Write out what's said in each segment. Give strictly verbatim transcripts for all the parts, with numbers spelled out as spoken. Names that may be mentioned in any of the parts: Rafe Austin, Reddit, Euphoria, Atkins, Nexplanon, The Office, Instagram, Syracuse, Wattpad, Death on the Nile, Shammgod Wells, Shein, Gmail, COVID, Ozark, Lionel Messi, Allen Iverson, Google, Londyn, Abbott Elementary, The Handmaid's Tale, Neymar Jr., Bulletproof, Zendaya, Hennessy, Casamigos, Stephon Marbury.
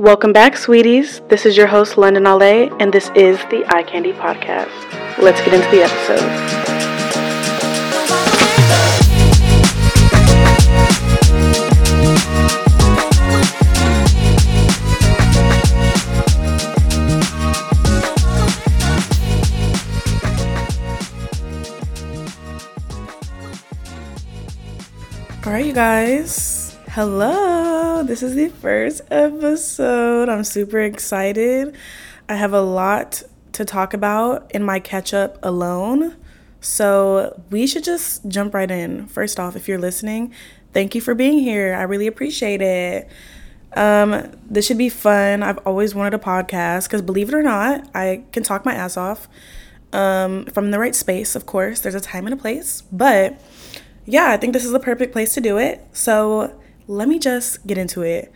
Welcome back, sweeties. This is your host, Londyn, and this is the Eye Candy Podcast. Let's get into the episode. All right, you guys. Hello. This is the first episode. I'm super excited. I have a lot to talk about in my catch-up alone, so we should just jump right in. First off, if you're listening, thank you for being here. I really appreciate it. Um, this should be fun. I've always wanted a podcast because, believe it or not, I can talk my ass off um, from the right space, of course. There's a time and a place, but yeah, I think this is the perfect place to do it. So let me just get into it.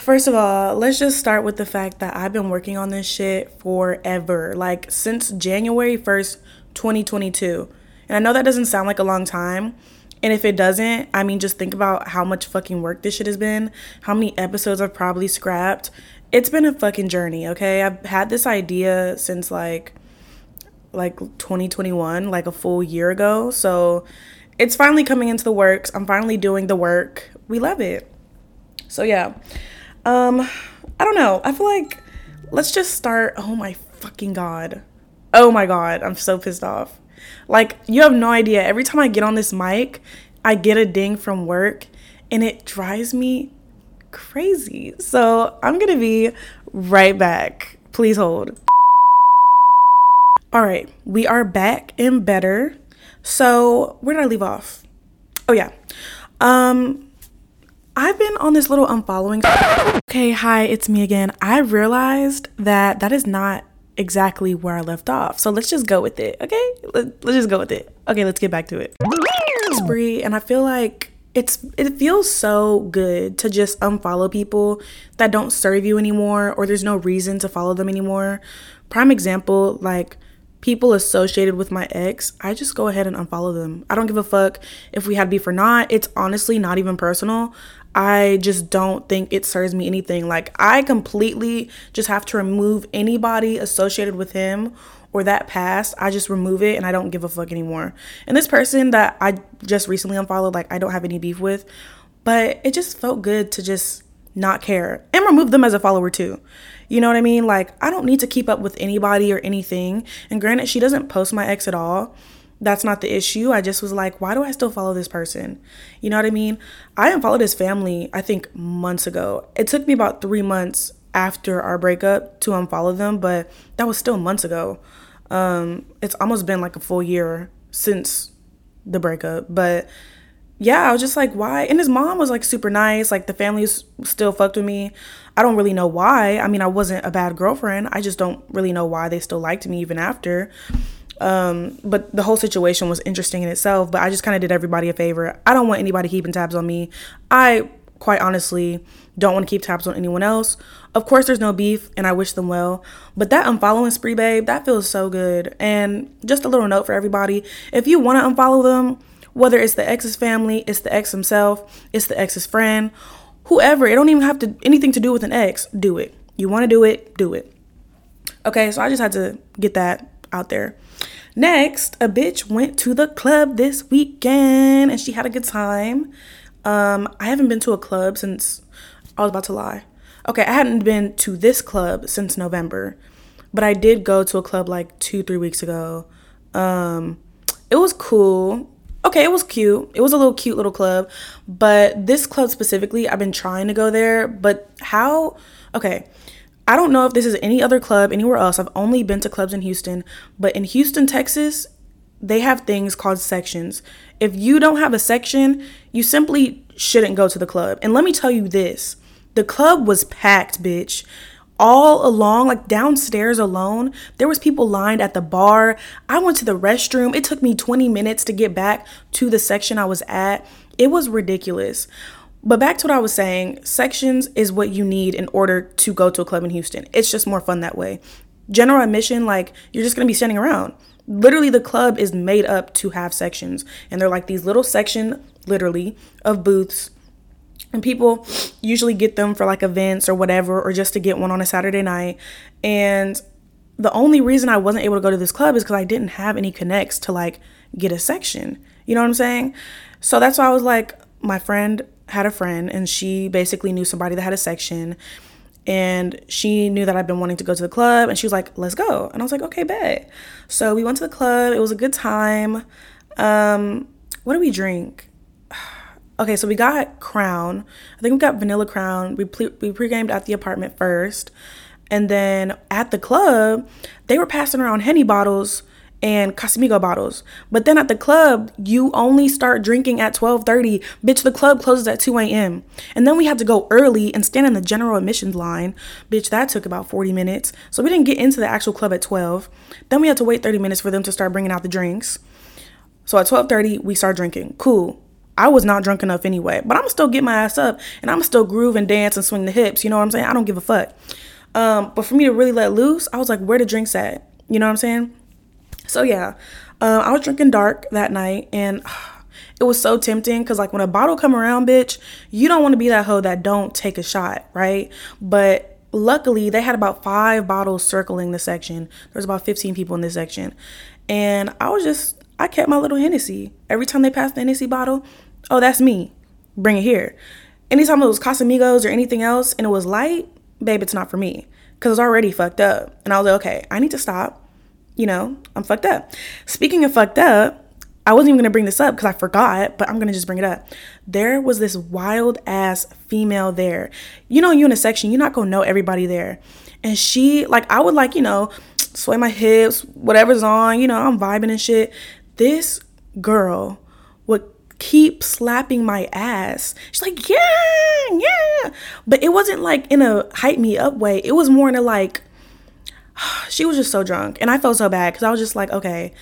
First of all, let's just start with the fact that I've been working on this shit forever, like since January first, twenty twenty-two. And I know that doesn't sound like a long time. And if it doesn't, I mean, just think about how much fucking work this shit has been, how many episodes I've probably scrapped. It's been a fucking journey, okay? I've had this idea since like like twenty twenty-one, like a full year ago. So it's finally coming into the works. I'm finally doing the work. We love it. So yeah, um, I don't know. I feel like let's just start. Oh my fucking God. Oh my God. I'm so pissed off. Like, you have no idea. Every time I get on this mic, I get a ding from work and it drives me crazy. So I'm going to be right back. Please hold. All right, we are back and better. So where did I leave off? Oh, yeah. Um, I've been on this little unfollowing. Okay, hi, it's me again. I realized that that is not exactly where I left off. So let's just go with it, okay? Let, let's just go with it. Okay, let's get back to it. Spree, and I feel like it's it feels so good to just unfollow people that don't serve you anymore or there's no reason to follow them anymore. Prime example, like, people associated with my ex, I just go ahead and unfollow them. I don't give a fuck if we had beef or not. It's honestly not even personal. I just don't think it serves me anything. Like, I completely just have to remove anybody associated with him or that past. I just remove it and I don't give a fuck anymore. And this person that I just recently unfollowed, like, I don't have any beef with, but it just felt good to just not care and remove them as a follower too. You know what I mean? Like, I don't need to keep up with anybody or anything. And granted, she doesn't post my ex at all. That's not the issue. I just was like, why do I still follow this person? You know what I mean? I unfollowed his family, I think, months ago. It took me about three months after our breakup to unfollow them, but that was still months ago. Um, it's almost been like a full year since the breakup, but yeah, I was just like, why? And his mom was like super nice. Like, the family still fucked with me. I don't really know why. I mean, I wasn't a bad girlfriend. I just don't really know why they still liked me even after. Um, but the whole situation was interesting in itself. But I just kind of did everybody a favor. I don't want anybody keeping tabs on me. I quite honestly don't want to keep tabs on anyone else. Of course, there's no beef and I wish them well. But that unfollowing spree, babe, that feels so good. And just a little note for everybody. If you want to unfollow them, whether it's the ex's family, it's the ex himself, it's the ex's friend, whoever. It don't even have to anything to do with an ex. Do it. You want to do it, do it. Okay, so I just had to get that out there. Next, a bitch went to the club this weekend and she had a good time. Um, I haven't been to a club since, I was about to lie. Okay, I hadn't been to this club since November, but I did go to a club like two, three weeks ago. Um, it was cool. Okay, it was cute. It was a little cute little club, but this club specifically, I've been trying to go there, but how? Okay, I don't know if this is any other club anywhere else. I've only been to clubs in Houston, but in Houston, Texas, they have things called sections. If you don't have a section, you simply shouldn't go to the club. And let me tell you this, the club was packed, bitch. All along, like downstairs alone, there was people lined at the bar. I went to the restroom. It took me twenty minutes to get back to the section I was at. It was ridiculous. But back to what I was saying, sections is what you need in order to go to a club in Houston. It's just more fun that way. General admission, like, you're just going to be standing around. Literally, the club is made up to have sections. And they're like these little section, literally, of booths And people usually get them for like events or whatever, or just to get one on a Saturday night. And the only reason I wasn't able to go to this club is because I didn't have any connects to like get a section. You know what I'm saying? So that's why I was like, my friend had a friend and she basically knew somebody that had a section. And she knew that I'd been wanting to go to the club. And she was like, let's go. And I was like, okay, bet. So we went to the club. It was a good time. Um, what did we drink? Okay, so we got Crown. I think we got Vanilla Crown. We pre- we pre-gamed at the apartment first. And then at the club, they were passing around Henny bottles and Casamigo bottles. But then at the club, you only start drinking at twelve thirty. Bitch, the club closes at two a.m. And then we had to go early and stand in the general admissions line. Bitch, that took about forty minutes. So we didn't get into the actual club at twelve. Then we had to wait thirty minutes for them to start bringing out the drinks. So at twelve thirty, we start drinking. Cool. I was not drunk enough anyway, but I'm still get my ass up and I'm still groove and dance and swing the hips. You know what I'm saying? I don't give a fuck. Um, but for me to really let loose, I was like, where the drinks at? You know what I'm saying? So yeah, uh, I was drinking dark that night, and uh, it was so tempting because like when a bottle come around, bitch, you don't want to be that hoe that don't take a shot, right? But luckily they had about five bottles circling the section. There's about fifteen people in this section, and I was just, I kept my little Hennessy. Every time they passed the Hennessy bottle, oh, that's me. Bring it here. Anytime it was Casamigos or anything else and it was light, babe, it's not for me because it was already fucked up. And I was like, okay, I need to stop. You know, I'm fucked up. Speaking of fucked up, I wasn't even going to bring this up because I forgot, but I'm going to just bring it up. There was this wild ass female there. You know, you in a section, you're not going to know everybody there. And she, like, I would like, you know, sway my hips, whatever's on, you know, I'm vibing and shit. This girl would keep slapping my ass. She's like, yeah, yeah. But it wasn't like in a hype me up way. It was more in a like, she was just so drunk. And I felt so bad because I was just like, okay,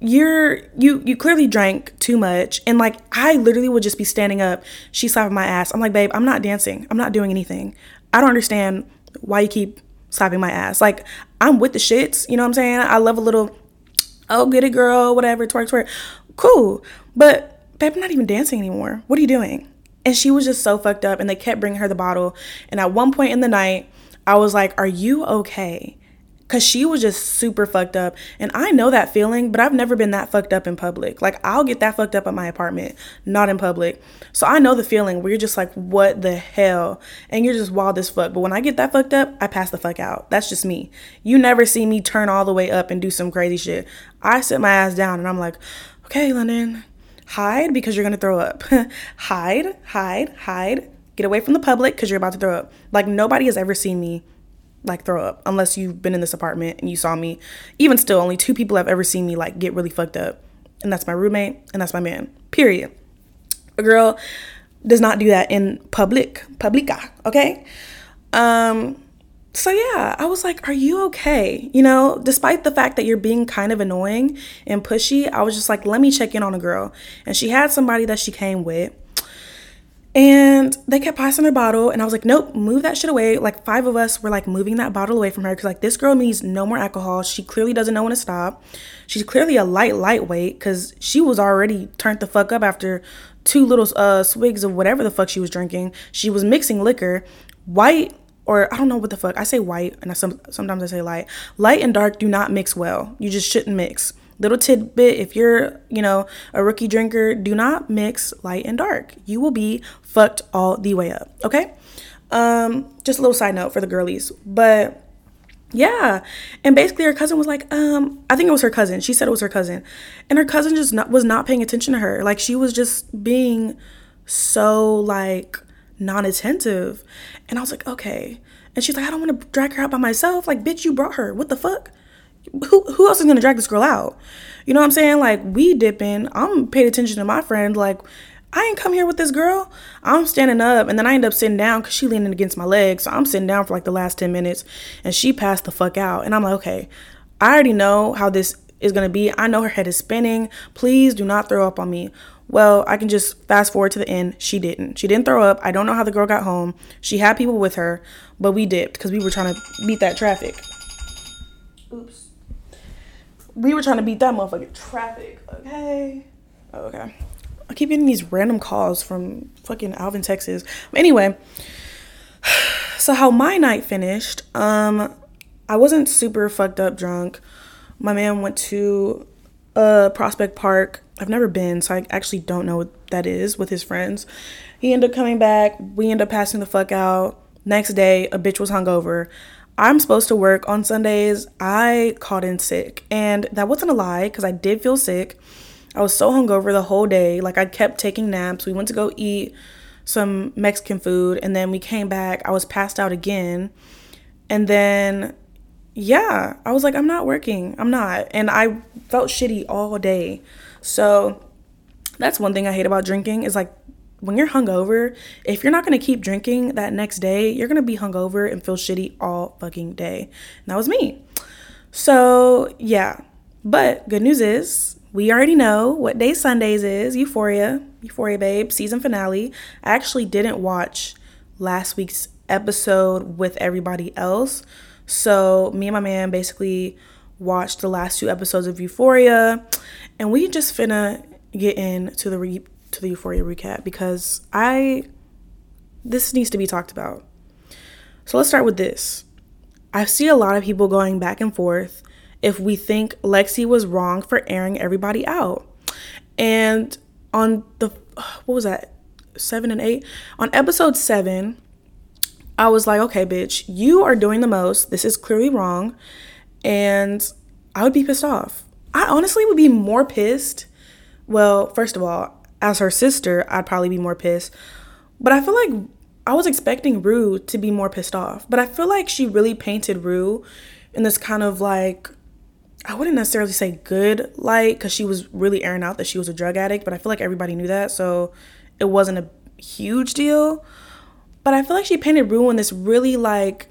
you're, you, you clearly drank too much. And like, I literally would just be standing up. She's slapping my ass. I'm like, babe, I'm not dancing. I'm not doing anything. I don't understand why you keep slapping my ass. Like, I'm with the shits. You know what I'm saying? I love a little, oh, get it, girl, whatever, twerk, twerk. Cool. But babe, I'm not even dancing anymore. What are you doing? And she was just so fucked up, and they kept bringing her the bottle. And at one point in the night, I was like, are you okay? Because she was just super fucked up. And I know that feeling, but I've never been that fucked up in public. Like, I'll get that fucked up at my apartment, not in public. So I know the feeling where you're just like, what the hell? And you're just wild as fuck. But when I get that fucked up, I pass the fuck out. That's just me. You never see me turn all the way up and do some crazy shit. I sit my ass down and I'm like, okay, Londyn, hide because you're going to throw up. Hide, hide, hide. Get away from the public because you're about to throw up. Like, nobody has ever seen me like throw up unless you've been in this apartment and you saw me. Even still, only two people have ever seen me like get really fucked up, and that's my roommate and that's my man, period. A girl does not do that in public publica, okay? Um so yeah, I was like, are you okay? You know, despite the fact that you're being kind of annoying and pushy, I was just like, let me check in on a girl. And she had somebody that she came with. And they kept passing her bottle, and I was like, nope, move that shit away. Like, five of us were like moving that bottle away from her because like, this girl needs no more alcohol. She clearly doesn't know when to stop. She's clearly a light lightweight because she was already turned the fuck up after two little uh swigs of whatever the fuck she was drinking. She was mixing liquor, white, or I don't know what the fuck. I say white, and I some, sometimes I say light. Light and dark do not mix well. You just shouldn't mix. Little tidbit, if you're, you know, a rookie drinker, do not mix light and dark. You will be fucked all the way up, okay? Um, just a little side note for the girlies. But yeah, and basically her cousin was like, um, I think it was her cousin. She said it was her cousin. And her cousin just not, was not paying attention to her. Like, she was just being so, like, non-attentive. And I was like, okay. And she's like, I don't want to drag her out by myself. Like, bitch, you brought her. What the fuck? Who who else is gonna drag this girl out? You know what I'm saying? Like, we dipping. I'm paid attention to my friend. Like, I ain't come here with this girl. I'm standing up, and then I end up sitting down because she leaning against my leg. So I'm sitting down for like the last ten minutes, and she passed the fuck out. And I'm like, okay, I already know how this is gonna be. I know her head is spinning. Please do not throw up on me. Well, I can just fast forward to the end. She didn't. She didn't throw up. I don't know how the girl got home. She had people with her, but we dipped because we were trying to beat that traffic. Oops. We were trying to beat that motherfucking traffic, okay? Oh, okay. I keep getting these random calls from fucking Alvin, Texas. Anyway, so how my night finished, um, I wasn't super fucked up drunk. My man went to uh, Prospect Park. I've never been, so I actually don't know what that is, with his friends. He ended up coming back. We ended up passing the fuck out. Next day, a bitch was hungover. I'm supposed to work on Sundays. I called in sick. And that wasn't a lie, because I did feel sick. I was so hungover the whole day. Like, I kept taking naps. We went to go eat some Mexican food. And then we came back. I was passed out again. And then, yeah, I was like, I'm not working. I'm not. And I felt shitty all day. So that's one thing I hate about drinking, is like, when you're hungover, if you're not going to keep drinking that next day, you're going to be hungover and feel shitty all fucking day. And that was me. So, yeah. But good news is, we already know what day Sundays is. Euphoria. Euphoria, babe. Season finale. I actually didn't watch last week's episode with everybody else. So, me and my man basically watched the last two episodes of Euphoria. And we just finna get into the re- to the Euphoria recap, because I this needs to be talked about. So let's start with this. I see a lot of people going back and forth if we think Lexi was wrong for airing everybody out. And on the what was that seven and eight on episode seven, I was like, okay, bitch, you are doing the most. This is clearly wrong, and I would be pissed off. I honestly would be more pissed. Well, first of all, as her sister, I'd probably be more pissed. But I feel like I was expecting Rue to be more pissed off. But I feel like she really painted Rue in this kind of like, I wouldn't necessarily say good light, because she was really airing out that she was a drug addict. But I feel like everybody knew that, so it wasn't a huge deal. But I feel like she painted Rue in this really like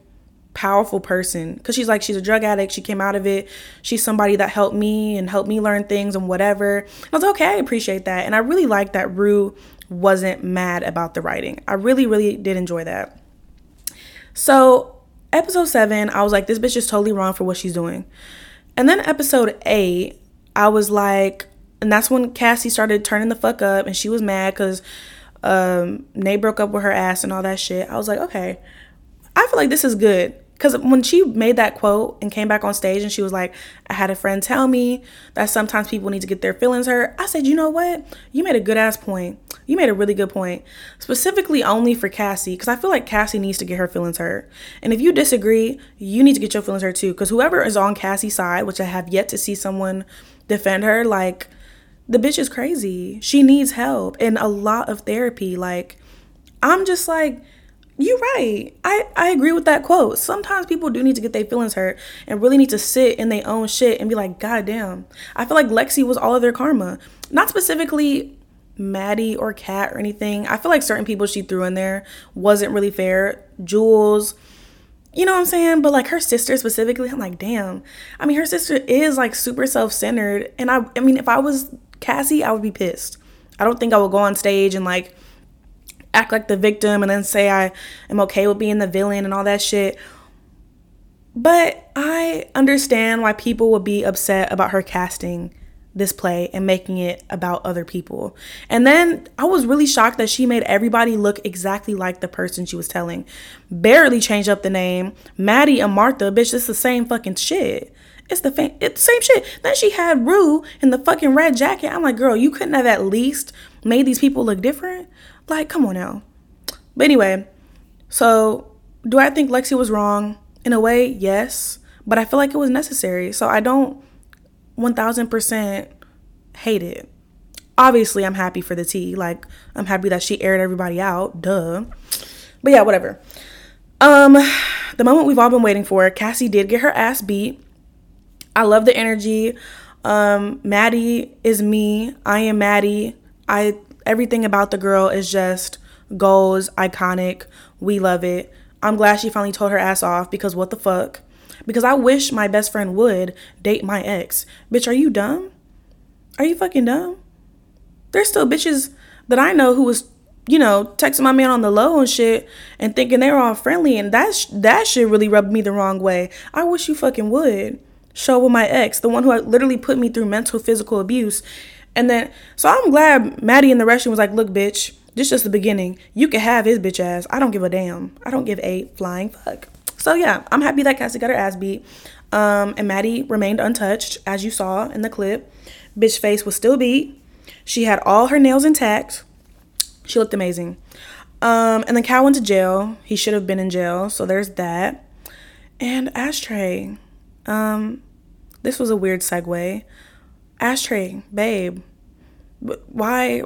powerful person, because she's like, she's a drug addict, she came out of it, she's somebody that helped me and helped me learn things and whatever. And I was like, okay, I appreciate that. And I really liked that Rue wasn't mad about the writing. I really really did enjoy that. So episode seven, I was like, this bitch is totally wrong for what she's doing. And then episode eight, I was like, and that's when Cassie started turning the fuck up, and she was mad because um Nate broke up with her ass and all that shit. I was like, okay, I feel like this is good, because when she made that quote and came back on stage and she was like, I had a friend tell me that sometimes people need to get their feelings hurt. I said, you know what? You made a good ass point. You made a really good point, specifically only for Cassie, because I feel like Cassie needs to get her feelings hurt. And if you disagree, you need to get your feelings hurt too, because whoever is on Cassie's side, which I have yet to see someone defend her, like, the bitch is crazy. She needs help and a lot of therapy. Like, I'm just like, you're right. I, I agree with that quote. Sometimes people do need to get their feelings hurt and really need to sit in their own shit and be like, God damn. I feel like Lexi was all of their karma. Not specifically Maddie or Kat or anything. I feel like certain people she threw in there wasn't really fair. Jules, you know what I'm saying? But like her sister specifically, I'm like, damn. I mean, her sister is like super self-centered. And I, I mean, if I was Cassie, I would be pissed. I don't think I would go on stage and like act like the victim and then say I am okay with being the villain and all that shit. But I understand why people would be upset about her casting this play and making it about other people. And then I was really shocked that she made everybody look exactly like the person she was telling. Barely changed up the name. Maddie and Martha, bitch, it's the same fucking shit. It's the fa- it's the same shit. Then she had Rue in the fucking red jacket. I'm like, girl, you couldn't have at least made these people look different? Like, come on now. But anyway, so do I think Lexi was wrong? In a way, yes. But I feel like it was necessary. So I don't one thousand percent hate it. Obviously, I'm happy for the tea. Like, I'm happy that she aired everybody out. Duh. But yeah, whatever. Um, the moment we've all been waiting for. Cassie did get her ass beat. I love the energy. Um, Maddie is me. I am Maddie. I... Everything about the girl is just goals, iconic. We love it. I'm glad she finally told her ass off, because what the fuck? Because I wish my best friend would date my ex. Bitch, are you dumb? Are you fucking dumb? There's still bitches that I know who was, you know, texting my man on the low and shit and thinking they were all friendly, and that, sh- that shit really rubbed me the wrong way. I wish you fucking would show with my ex, the one who literally put me through mental, physical abuse. And then, so I'm glad Maddie in the restaurant was like, look, bitch, this is just the beginning. You can have his bitch ass. I don't give a damn. I don't give a flying fuck. So yeah, I'm happy that Cassie got her ass beat. Um, and Maddie remained untouched, as you saw in the clip. Bitch face was still beat. She had all her nails intact. She looked amazing. Um, and then Cal went to jail. He should have been in jail. So there's that. And Ashtray. Um, this was a weird segue. Ashtray, babe. But why?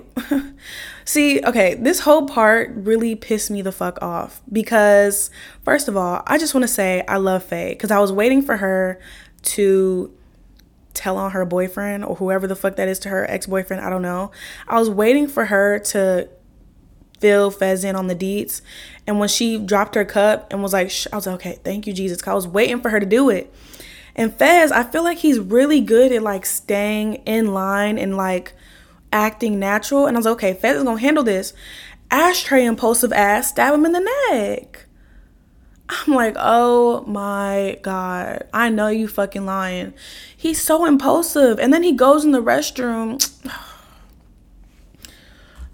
See, okay, this whole part really pissed me the fuck off because, first of all, I just want to say I love Faye because I was waiting for her to tell on her boyfriend or whoever the fuck that is to her ex-boyfriend. I don't know. I was waiting for her to fill Fez in on the deets. And when she dropped her cup and was like, Shh, I was like, okay, thank you, Jesus. Cause I was waiting for her to do it. And Fez, I feel like he's really good at like staying in line and like acting natural, and I was like, okay, Fez is gonna handle this. Ashtray impulsive ass stab him in the neck. I'm like, oh my god, I know you fucking lying. He's so impulsive. And then he goes in the restroom.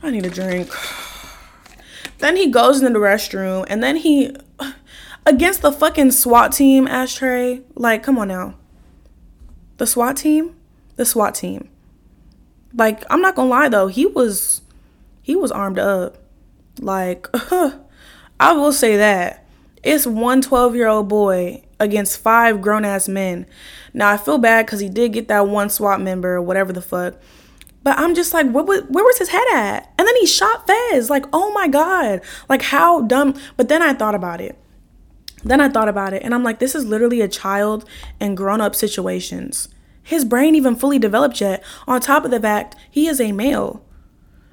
I need a drink. Then he goes into the restroom and then he against the fucking SWAT team. Ashtray, like, come on now. The SWAT team, the SWAT team. Like, I'm not gonna lie though, he was he was armed up. Like, I will say that. It's one twelve-year-old boy against five grown-ass men. Now, I feel bad because he did get that one SWAT member or whatever the fuck. But I'm just like, what, what, where was his head at? And then he shot Fez. Like, oh my God. Like, how dumb. But then I thought about it. Then I thought about it. And I'm like, this is literally a child in grown-up situations. His brain even fully developed yet. On top of the fact, he is a male.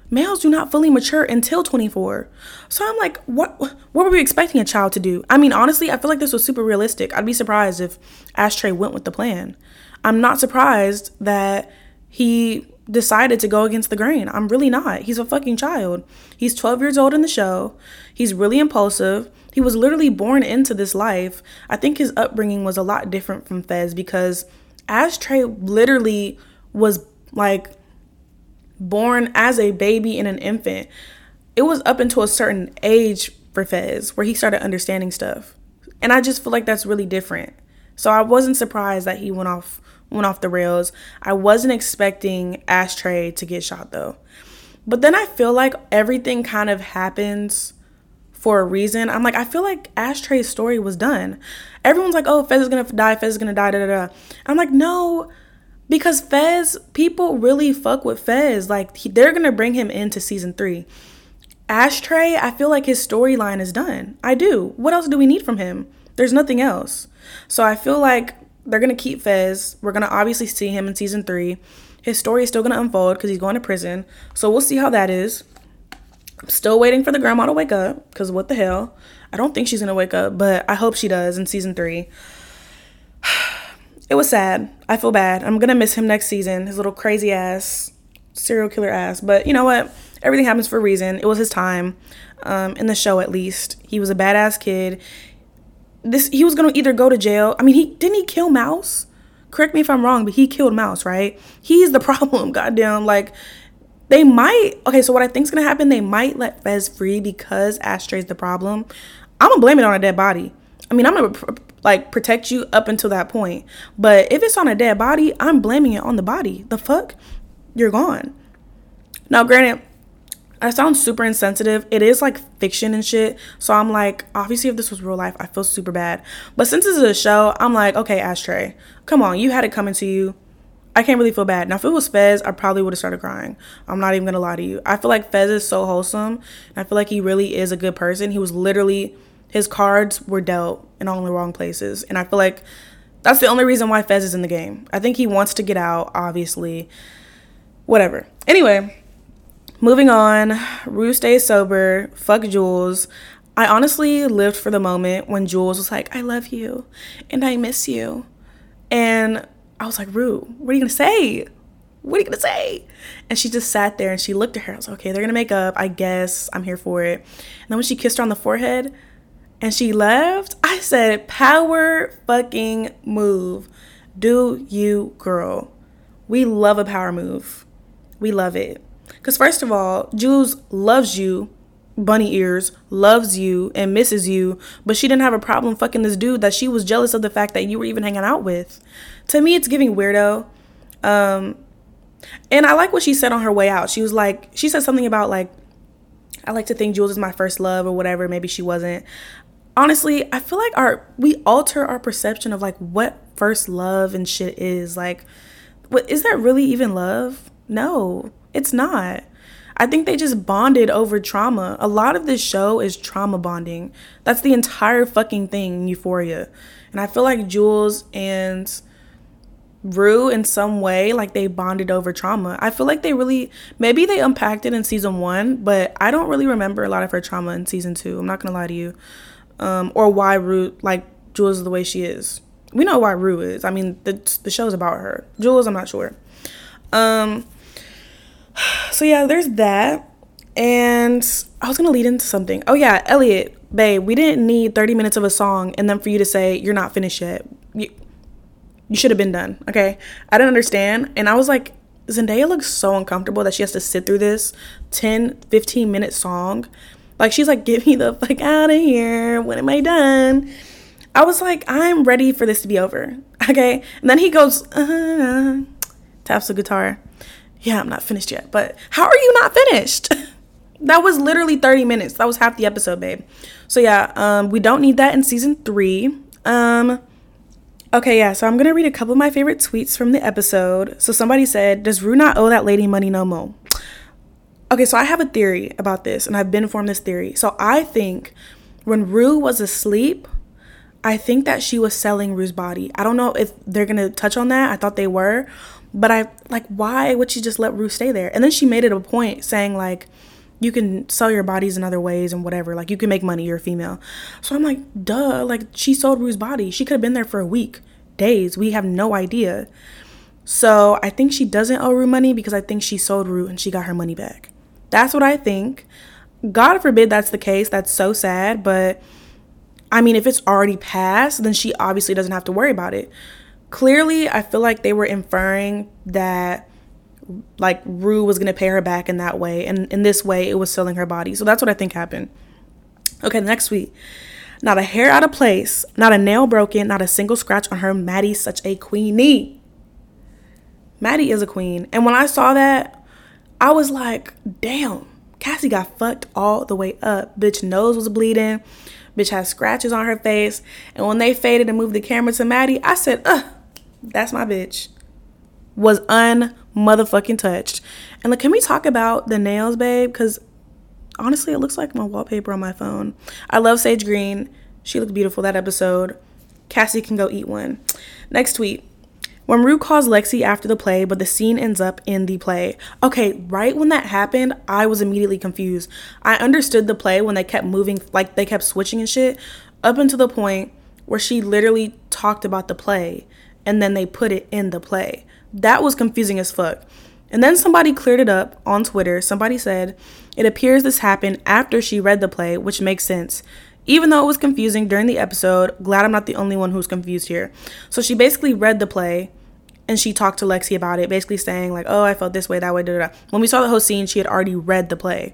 Males do not fully mature until twenty-four. So I'm like, what What were we expecting a child to do? I mean, honestly, I feel like this was super realistic. I'd be surprised if Ashtray went with the plan. I'm not surprised that he decided to go against the grain. I'm really not. He's a fucking child. He's twelve years old in the show. He's really impulsive. He was literally born into this life. I think his upbringing was a lot different from Fez because Ashtray literally was like born as a baby and an infant. It was up until a certain age for Fez where he started understanding stuff. And I just feel like that's really different. So I wasn't surprised that he went off went off the rails. I wasn't expecting Ashtray to get shot though. But then I feel like everything kind of happens for a reason. I'm like, I feel like Ashtray's story was done. Everyone's like, oh, Fez is gonna die, Fez is gonna die, da da da. I'm like, no, because Fez, people really fuck with Fez. Like, he, they're gonna bring him into season three. Ashtray, I feel like his storyline is done. I do. What else do we need from him? There's nothing else. So I feel like they're gonna keep Fez. We're gonna obviously see him in season three. His story is still gonna unfold because he's going to prison. So we'll see how that is. I'm still waiting for the grandma to wake up because what the hell? I don't think she's going to wake up, but I hope she does in season three. It was sad. I feel bad. I'm going to miss him next season. His little crazy ass, serial killer ass. But you know what? Everything happens for a reason. It was his time, um, in the show at least. He was a badass kid. This He was going to either go to jail. I mean, he didn't he kill Mouse? Correct me if I'm wrong, but he killed Mouse, right? He's the problem. Goddamn, like... They might, okay, so what I think's gonna happen, they might let Fez free because Ashtray's the problem. I'm gonna blame it on a dead body. I mean, I'm gonna, pr- like, protect you up until that point. But if it's on a dead body, I'm blaming it on the body. The fuck? You're gone. Now, granted, I sound super insensitive. It is, like, fiction and shit. So I'm like, obviously, if this was real life, I feel super bad. But since this is a show, I'm like, okay, Ashtray, come on. You had it coming to you. I can't really feel bad. Now, if it was Fez, I probably would have started crying. I'm not even going to lie to you. I feel like Fez is so wholesome. And I feel like he really is a good person. He was literally, his cards were dealt in all the wrong places. And I feel like that's the only reason why Fez is in the game. I think he wants to get out, obviously. Whatever. Anyway, moving on. Rue stays sober. Fuck Jules. I honestly lived for the moment when Jules was like, I love you and I miss you. And I was like, Rue, what are you going to say? What are you going to say? And she just sat there and she looked at her. I was like, okay, they're going to make up. I guess I'm here for it. And then when she kissed her on the forehead and she left, I said, power fucking move. Do you, girl? We love a power move. We love it. Because first of all, Jules loves you, bunny ears, loves you and misses you, but she didn't have a problem fucking this dude that she was jealous of the fact that you were even hanging out with. To me, it's giving weirdo. Um, and I like what she said on her way out. She was like, she said something about like, I like to think Jules is my first love or whatever. Maybe she wasn't. Honestly, I feel like our we alter our perception of like what first love and shit is. Like, what is that really even love? No, it's not. I think they just bonded over trauma. A lot of this show is trauma bonding. That's the entire fucking thing, Euphoria. And I feel like Jules and Rue in some way, like they bonded over trauma. I feel like they really, maybe they unpacked it in season one, but I don't really remember a lot of her trauma in season two. I'm not gonna lie to you. Um, or why Rue, like, Jules is the way she is. We know why Rue is. I mean, the the show's about her. Jules, I'm not sure. Um. So, yeah, there's that. And I was going to lead into something. Oh, yeah, Elliot, babe, we didn't need thirty minutes of a song and then for you to say you're not finished yet. You, you should have been done, okay? I didn't understand. And I was like, Zendaya looks so uncomfortable that she has to sit through this ten, fifteen-minute song. Like, she's like, get me the fuck out of here. When am I done? I was like, I'm ready for this to be over. Okay. And then he goes, uh, taps the guitar. Yeah, I'm not finished yet. But how are you not finished? That was literally thirty minutes. That was half the episode, babe. So, yeah, um, we don't need that in season three. Um, okay, yeah. So, I'm going to read a couple of my favorite tweets from the episode. So, somebody said, does Rue not owe that lady money no more? Okay, so I have a theory about this, and I've been formed this theory. So I think when Rue was asleep, I think that she was selling Rue's body. I don't know if they're going to touch on that. I thought they were. But I, like, why would she just let Rue stay there? And then she made it a point saying, like, you can sell your bodies in other ways and whatever. Like, you can make money. You're a female. So I'm like, duh. Like, she sold Rue's body. She could have been there for a week, days. We have no idea. So I think she doesn't owe Rue money because I think she sold Rue and she got her money back. That's what I think. God forbid that's the case. That's so sad. But, I mean, if it's already passed, then she obviously doesn't have to worry about it. Clearly, I feel like they were inferring that, like, Rue was going to pay her back in that way. And in this way, it was selling her body. So that's what I think happened. Okay, next week. Not a hair out of place. Not a nail broken. Not a single scratch on her. Maddie's such a queenie. Maddie is a queen. And when I saw that, I was like, damn, Cassie got fucked all the way up. Bitch nose was bleeding. Bitch had scratches on her face. And when they faded and moved the camera to Maddie, I said, ugh, that's my bitch. Was un-motherfucking touched. And like, can we talk about the nails, babe? Because honestly, it looks like my wallpaper on my phone. I love Sage Green. She looked beautiful that episode. Cassie can go eat one. Next tweet. When Rue calls Lexi after the play, but the scene ends up in the play. Okay, right when that happened, I was immediately confused. I understood the play when they kept moving, like they kept switching and shit, up until the point where she literally talked about the play, and then they put it in the play. That was confusing as fuck. And then somebody cleared it up on Twitter. Somebody said, it appears this happened after she read the play, which makes sense. Even though it was confusing during the episode, glad I'm not the only one who's confused here. So she basically read the play, and she talked to Lexi about it, basically saying, like, oh, I felt this way, that way, da da da. When we saw the whole scene, she had already read the play.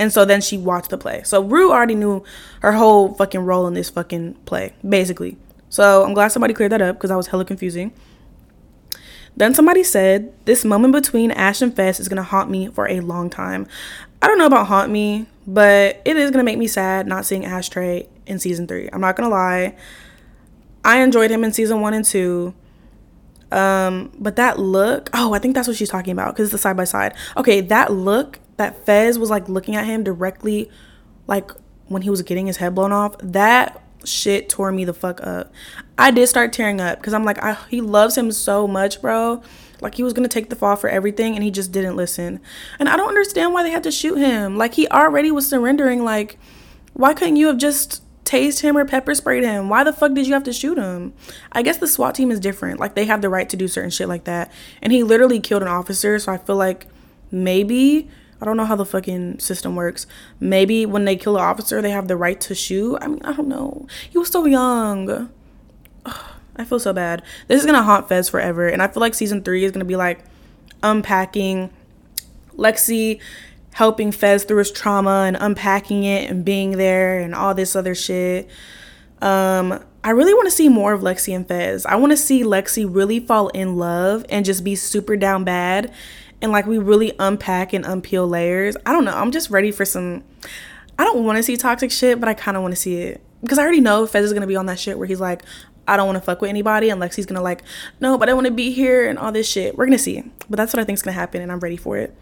And so then she watched the play. So Rue already knew her whole fucking role in this fucking play, basically. So I'm glad somebody cleared that up because that was hella confusing. Then somebody said, this moment between Ash and Fess is going to haunt me for a long time. I don't know about haunt me, but it is going to make me sad not seeing Ashtray in season three. I'm not going to lie. I enjoyed him in season one and two. Um, but that look, oh, I think that's what she's talking about because it's the side by side. Okay, that look that Fez was like looking at him directly, like when he was getting his head blown off, that shit tore me the fuck up. I did start tearing up because I'm like, I, he loves him so much, bro. Like he was going to take the fall for everything and he just didn't listen. And I don't understand why they had to shoot him. Like he already was surrendering. Like why couldn't you have just tased him or pepper sprayed him? Why the fuck did you have to shoot him? I guess the SWAT team is different. Like they have the right to do certain shit like that. And he literally killed an officer. So I feel like maybe, I don't know how the fucking system works. Maybe when they kill an officer, they have the right to shoot. I mean, I don't know. He was so young. Ugh, I feel so bad. This is going to haunt Fez forever. And I feel like season three is going to be like unpacking Lexi helping Fez through his trauma and unpacking it and being there and all this other shit. Um, I really want to see more of Lexi and Fez. I want to see Lexi really fall in love and just be super down bad. And like we really unpack and unpeel layers. I don't know. I'm just ready for some. I don't want to see toxic shit, but I kind of want to see it. Because I already know Fez is going to be on that shit where he's like, I don't want to fuck with anybody. And Lexi's going to like, no, but I want to be here and all this shit. We're going to see it. But that's what I think is going to happen. And I'm ready for it.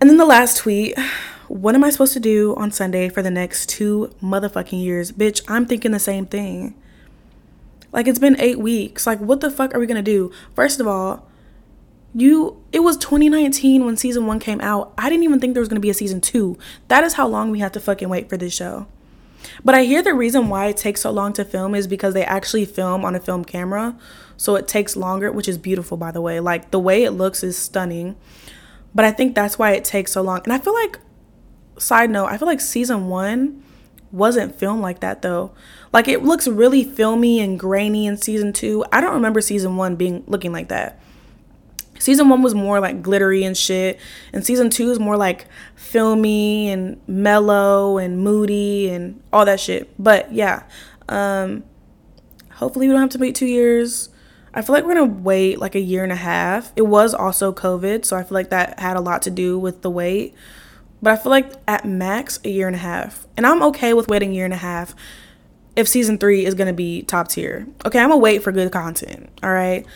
And then the last tweet. What am I supposed to do on Sunday for the next two motherfucking years? Bitch, I'm thinking the same thing. Like, it's been eight weeks. Like, what the fuck are we going to do? First of all, you it was twenty nineteen when season one came out. I didn't even think there was going to be a season two. That is how long we have to fucking wait for this show. But I hear the reason why it takes so long to film is because they actually film on a film camera. So it takes longer, which is beautiful, by the way. Like, the way it looks is stunning. But I think that's why it takes so long. And I feel like, side note, I feel like season one wasn't filmed like that, though. Like, it looks really filmy and grainy in season two. I don't remember season one being looking like that. Season one was more like glittery and shit, and season two is more like filmy and mellow and moody and all that shit. But yeah, um, hopefully we don't have to wait two years. I feel like we're gonna wait like a year and a half. It was also COVID, so I feel like that had a lot to do with the wait. But I feel like at max a year and a half, and I'm okay with waiting a year and a half if season three is gonna be top tier. Okay, I'm gonna wait for good content. All right.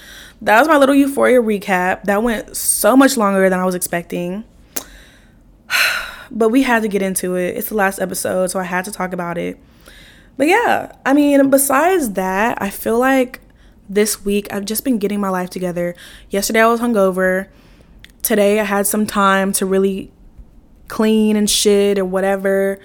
That was my little Euphoria recap. That went so much longer than I was expecting. But we had to get into it. It's the last episode, so I had to talk about it. But yeah, I mean, besides that, I feel like this week I've just been getting my life together. Yesterday I was hungover. Today I had some time to really clean and shit or whatever.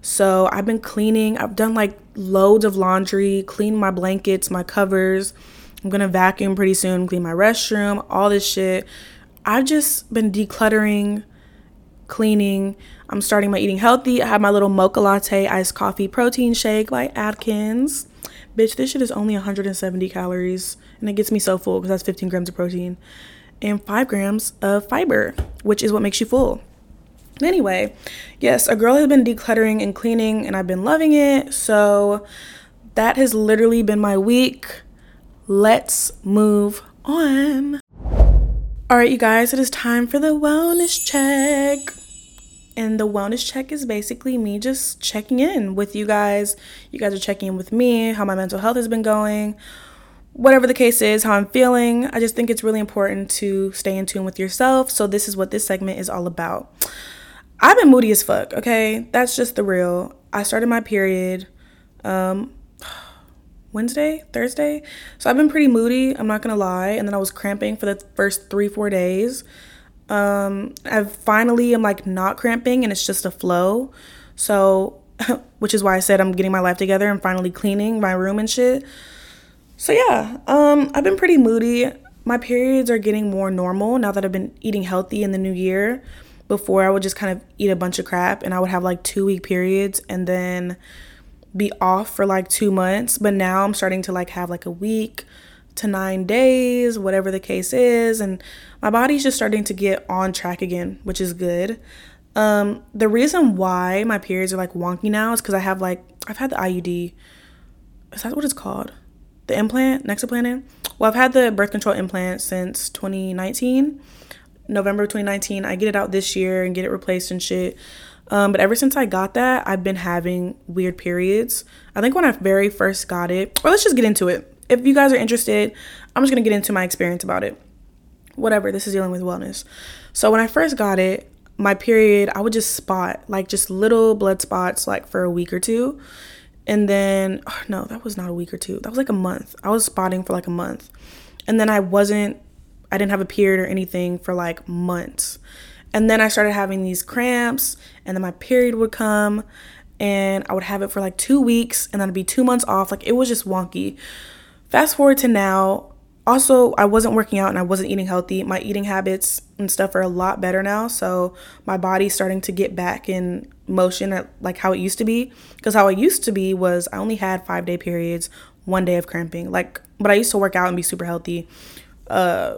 So I've been cleaning. I've done like loads of laundry, cleaned my blankets, my covers. I'm going to vacuum pretty soon, clean my restroom, all this shit. I've just been decluttering, cleaning. I'm starting my eating healthy. I have my little mocha latte, iced coffee, protein shake like Atkins. Bitch, this shit is only one hundred seventy calories. And it gets me so full because that's fifteen grams of protein and five grams of fiber, which is what makes you full. Anyway, yes, a girl has been decluttering and cleaning and I've been loving it. So that has literally been my week. Let's move on. All right, you guys, it is time for the wellness check. And the wellness check is basically me just checking in with you guys. You guys are checking in with me, how my mental health has been going, whatever the case is, how I'm feeling. I just think it's really important to stay in tune with yourself. So this is what this segment is all about. I've been moody as fuck, okay? That's just the real. I started my period. Um... Wednesday, Thursday. So I've been pretty moody, I'm not gonna lie. And then I was cramping for the first three, four days. Um, I finally am like not cramping and it's just a flow. So, which is why I said I'm getting my life together and finally cleaning my room and shit. So yeah, um, I've been pretty moody. My periods are getting more normal now that I've been eating healthy in the new year. Before I would just kind of eat a bunch of crap and I would have like two week periods and then be off for like two months. But now I'm starting to like have like a week to nine days, whatever the case is, and my body's just starting to get on track again, which is good. Um the reason why my periods are like wonky now is because I have like I've had the I U D. Is that what it's called? The implant? Nexplanon? Well, I've had the birth control implant since twenty nineteen, November twenty nineteen. I get it out this year and get it replaced and shit. Um, but ever since I got that, I've been having weird periods. I think when I very first got it, or let's just get into it. If you guys are interested, I'm just going to get into my experience about it. Whatever, this is dealing with wellness. So when I first got it, my period, I would just spot like just little blood spots like for a week or two. And then, oh, no, that was not a week or two. That was like a month. I was spotting for like a month. And then I wasn't, I didn't have a period or anything for like months. And then I started having these cramps, and then my period would come, and I would have it for like two weeks, and then it'd be two months off. Like, it was just wonky. Fast forward to now. Also, I wasn't working out, and I wasn't eating healthy. My eating habits and stuff are a lot better now, so my body's starting to get back in motion at like how it used to be. Because how it used to be was I only had five-day periods, one day of cramping. Like, but I used to work out and be super healthy. Uh...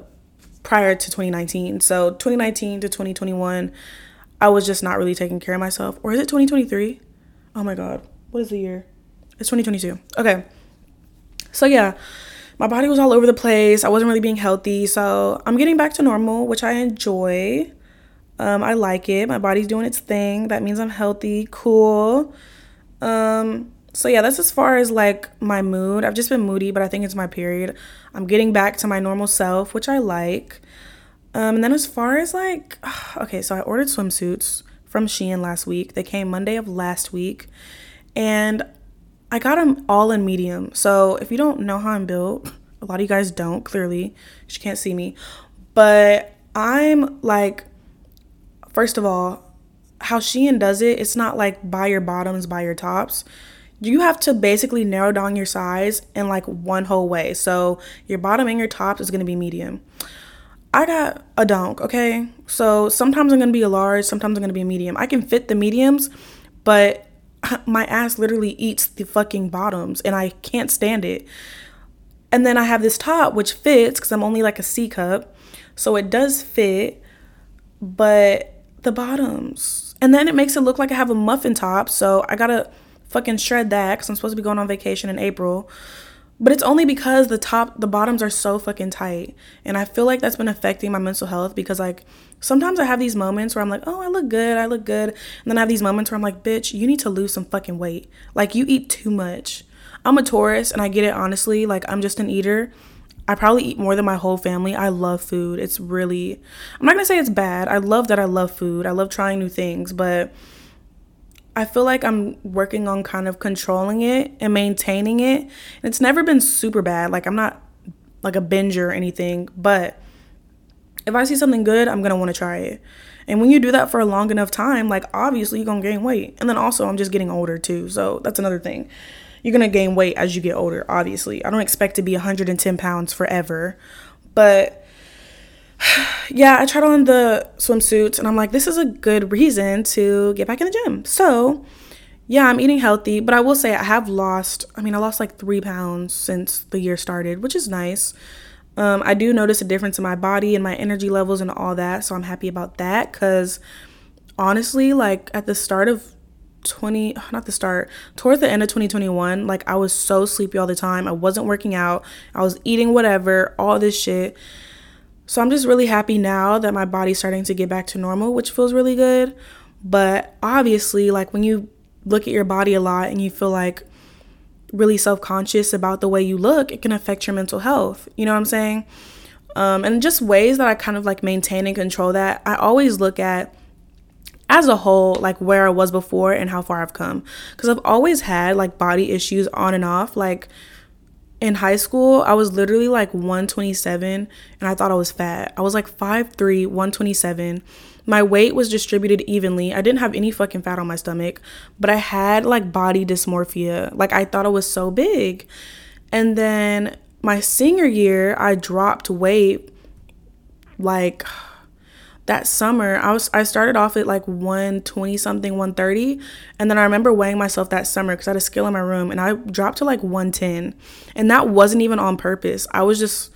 prior to twenty nineteen. So twenty nineteen to twenty twenty-one, I was just not really taking care of myself. Or is it twenty twenty-three? Oh my God. What is the year? It's twenty twenty-two. Okay. So yeah, my body was all over the place. I wasn't really being healthy. So I'm getting back to normal, which I enjoy. Um, I like it. My body's doing its thing. That means I'm healthy. Cool. Um, so yeah, that's as far as like my mood. I've just been moody, but I think it's my period. I'm getting back to my normal self, which I like. Um, and then as far as like, okay, so I ordered swimsuits from Shein last week. They came Monday of last week, and I got them all in medium. So if you don't know how I'm built, a lot of you guys don't, clearly, because you can't see me, but I'm like, first of all, how Shein does it, it's not like buy your bottoms, buy your tops. You have to basically narrow down your size in like one whole way. So your bottom and your tops is going to be medium. I got a donk, okay? So sometimes I'm going to be a large, sometimes I'm going to be a medium. I can fit the mediums, but my ass literally eats the fucking bottoms and I can't stand it. And then I have this top which fits because I'm only like a C cup. So it does fit, but the bottoms, and then it makes it look like I have a muffin top, so I gotta fucking shred that because I'm supposed to be going on vacation in April. But it's only because the top the bottoms are so fucking tight, and I feel like that's been affecting my mental health, because like sometimes I have these moments where I'm like, oh, I look good, I look good, and then I have these moments where I'm like, bitch, you need to lose some fucking weight. Like, you eat too much. I'm a Taurus and I get it, honestly. Like, I'm just an eater. I probably eat more than my whole family. I love food. It's really, I'm not going to say it's bad. I love that I love food. I love trying new things, but I feel like I'm working on kind of controlling it and maintaining it. And it's never been super bad. Like, I'm not like a binge or anything, but if I see something good, I'm going to want to try it. And when you do that for a long enough time, like, obviously you're going to gain weight. And then also I'm just getting older too. So that's another thing. You're going to gain weight as you get older, obviously. I don't expect to be one hundred ten pounds forever. But yeah, I tried on the swimsuits and I'm like, this is a good reason to get back in the gym. So yeah, I'm eating healthy. But I will say I have lost, I mean, I lost like three pounds since the year started, which is nice. Um, I do notice a difference in my body and my energy levels and all that. So I'm happy about that, because honestly, like at the start of twenty not the start towards the end of twenty twenty-one, like I was so sleepy all the time. I wasn't working out, I was eating whatever, all this shit. So I'm just really happy now that my body's starting to get back to normal, which feels really good. But obviously, like, when you look at your body a lot and you feel like really self-conscious about the way you look, it can affect your mental health, you know what I'm saying? Um and just ways that I kind of like maintain and control that, I always look at as a whole, like where I was before and how far I've come. Because I've always had like body issues on and off. Like in high school, I was literally like one twenty-seven and I thought I was fat. I was like five three, one twenty-seven. My weight was distributed evenly. I didn't have any fucking fat on my stomach, but I had like body dysmorphia. Like, I thought I was so big. And then my senior year, I dropped weight like... That summer, I was I started off at like one twenty something, one thirty. And then I remember weighing myself that summer because I had a scale in my room and I dropped to like one ten. And that wasn't even on purpose. I was just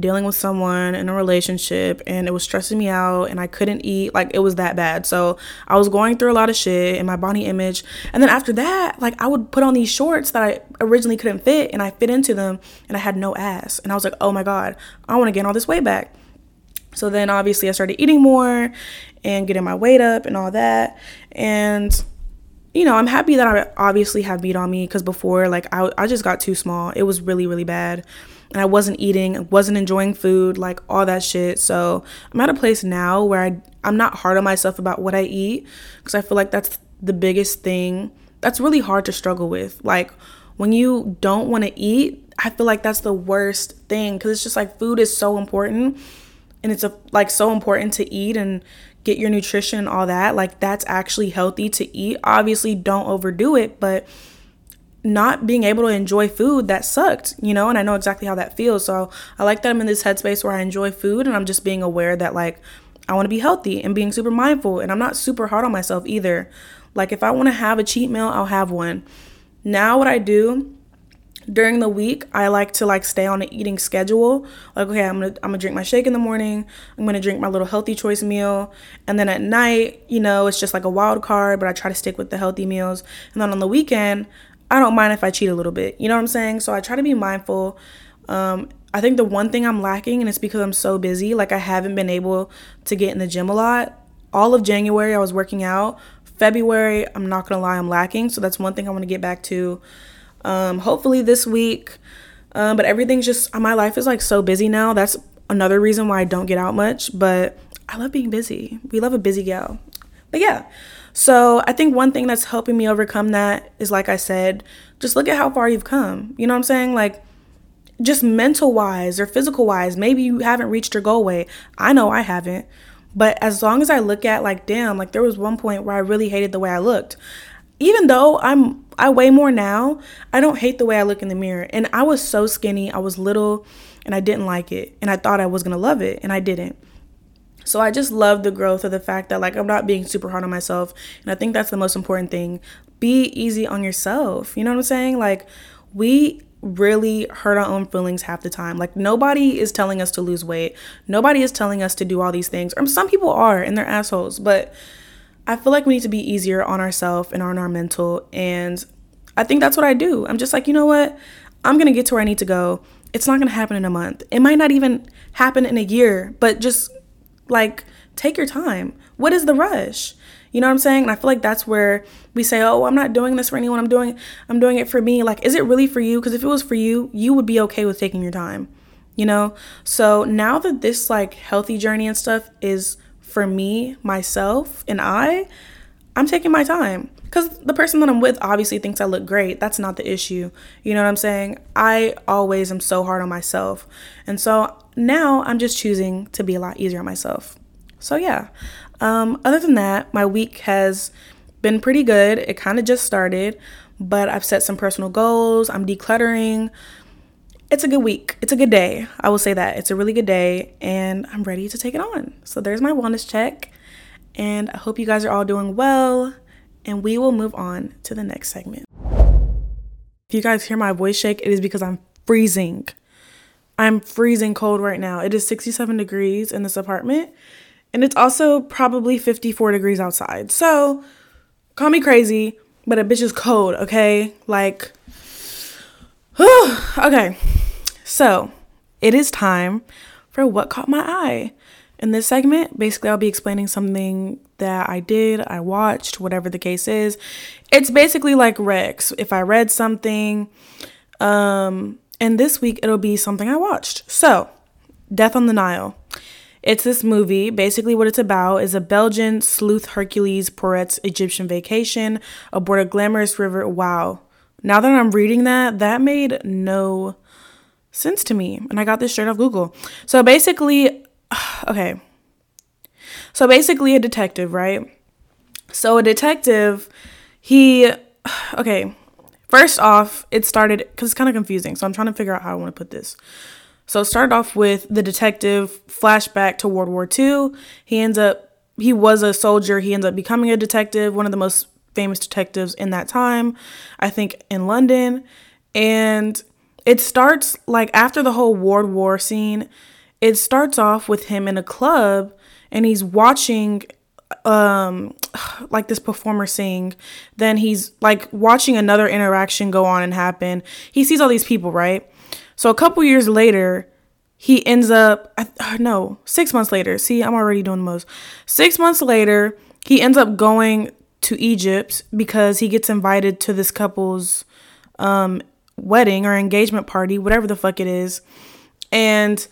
dealing with someone in a relationship and it was stressing me out and I couldn't eat. Like, it was that bad. So I was going through a lot of shit and my body image. And then after that, like, I would put on these shorts that I originally couldn't fit and I fit into them and I had no ass. And I was like, oh my God, I want to gain all this weight back. So then obviously I started eating more and getting my weight up and all that. And, you know, I'm happy that I obviously have meat on me, because before, like, I, I just got too small. It was really, really bad. And I wasn't eating, wasn't enjoying food, like all that shit. So I'm at a place now where I, I'm not hard on myself about what I eat, because I feel like that's the biggest thing. That's really hard to struggle with. Like, when you don't want to eat, I feel like that's the worst thing, because it's just like food is so important. And it's a, like so important to eat and get your nutrition and all that. Like, that's actually healthy to eat. Obviously, don't overdo it, but not being able to enjoy food, that sucked, you know? And I know exactly how that feels. So I like that I'm in this headspace where I enjoy food and I'm just being aware that, like, I want to be healthy and being super mindful. And I'm not super hard on myself either. Like, if I want to have a cheat meal, I'll have one. Now what I do during the week, I like to like stay on an eating schedule. Like, okay, I'm gonna I'm gonna drink my shake in the morning. I'm gonna drink my little healthy choice meal, and then at night, you know, it's just like a wild card. But I try to stick with the healthy meals. And then on the weekend, I don't mind if I cheat a little bit. You know what I'm saying? So I try to be mindful. Um, I think the one thing I'm lacking, and it's because I'm so busy, like I haven't been able to get in the gym a lot. All of January, I was working out. February, I'm not gonna lie, I'm lacking. So that's one thing I want to get back to. Um, hopefully this week. Um, but everything's just, my life is like so busy now. That's another reason why I don't get out much, but I love being busy. We love a busy gal. But yeah, so I think one thing that's helping me overcome that is, like I said, just look at how far you've come. You know what I'm saying? Like, just mental wise or physical wise, maybe you haven't reached your goal weight. I know I haven't, but as long as I look at like, damn, like there was one point where I really hated the way I looked. Even though I'm, I weigh more now, I don't hate the way I look in the mirror. And I was so skinny, I was little, and I didn't like it. And I thought I was gonna love it, and I didn't. So I just love the growth of the fact that like I'm not being super hard on myself. And I think that's the most important thing. Be easy on yourself. You know what I'm saying? Like, we really hurt our own feelings half the time. Like, nobody is telling us to lose weight. Nobody is telling us to do all these things. Or some people are, and they're assholes, but I feel like we need to be easier on ourselves and on our mental. And I think that's what I do. I'm just like, you know what? I'm going to get to where I need to go. It's not going to happen in a month. It might not even happen in a year, but just like take your time. What is the rush? You know what I'm saying? And I feel like that's where we say, oh, I'm not doing this for anyone. I'm doing, I'm doing it for me. Like, is it really for you? Because if it was for you, you would be okay with taking your time, you know? So now that this like healthy journey and stuff is for me, myself, and I, I'm taking my time. Because the person that I'm with obviously thinks I look great. That's not the issue. You know what I'm saying? I always am so hard on myself. And so now I'm just choosing to be a lot easier on myself. So yeah. Um, other than that, my week has been pretty good. It kind of just started, but I've set some personal goals. I'm decluttering. It's a good week. It's a good day. I will say that. It's a really good day, and I'm ready to take it on. So there's my wellness check, and I hope you guys are all doing well, and we will move on to the next segment. If you guys hear my voice shake, it is because I'm freezing. I'm freezing cold right now. It is sixty-seven degrees in this apartment, and it's also probably fifty-four degrees outside. So call me crazy, but a bitch is cold, okay? Like, whew, okay. So it is time for What Caught My Eye. In this segment, basically, I'll be explaining something that I did, I watched, whatever the case is. It's basically like Rex. If I read something, um, and this week it'll be something I watched. So, Death on the Nile. It's this movie. Basically, what it's about is a Belgian sleuth Hercules Poirot's Egyptian vacation aboard a glamorous river. Wow. Now that I'm reading that, that made no sense to me. And I got this straight off Google. So basically, okay. So basically a detective, right? So a detective, he, okay. First off, it started, because it's kind of confusing. So I'm trying to figure out how I want to put this. So it started off with the detective flashback to World War Two. He ends up, he was a soldier. He ends up becoming a detective, one of the most famous detectives in that time, I think in London. And it starts like after the whole World War scene, it starts off with him in a club and he's watching um like this performer sing. Then he's like watching another interaction go on and happen. He sees all these people, right? So a couple years later, he ends up, I, no, six months later. See, I'm already doing the most. Six months later, he ends up going to Egypt because he gets invited to this couple's um wedding or engagement party, whatever the fuck it is, and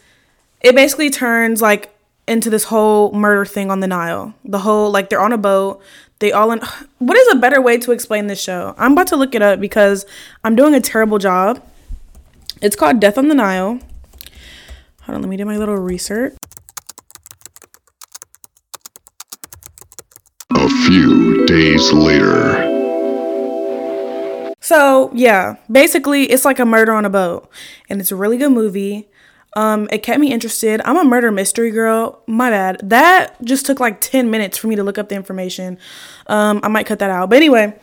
it basically turns like into this whole murder thing on the Nile. The whole like they're on a boat, they all in, what is a better way to explain this show? I'm about to look it up because I'm doing a terrible job. It's called Death on the Nile. Hold on, let me do my little research. A few days later. So, yeah, basically it's like a murder on a boat, and it's a really good movie. Um, it kept me interested. I'm a murder mystery girl. My bad. That just took like ten minutes for me to look up the information. Um, I might cut that out. But anyway,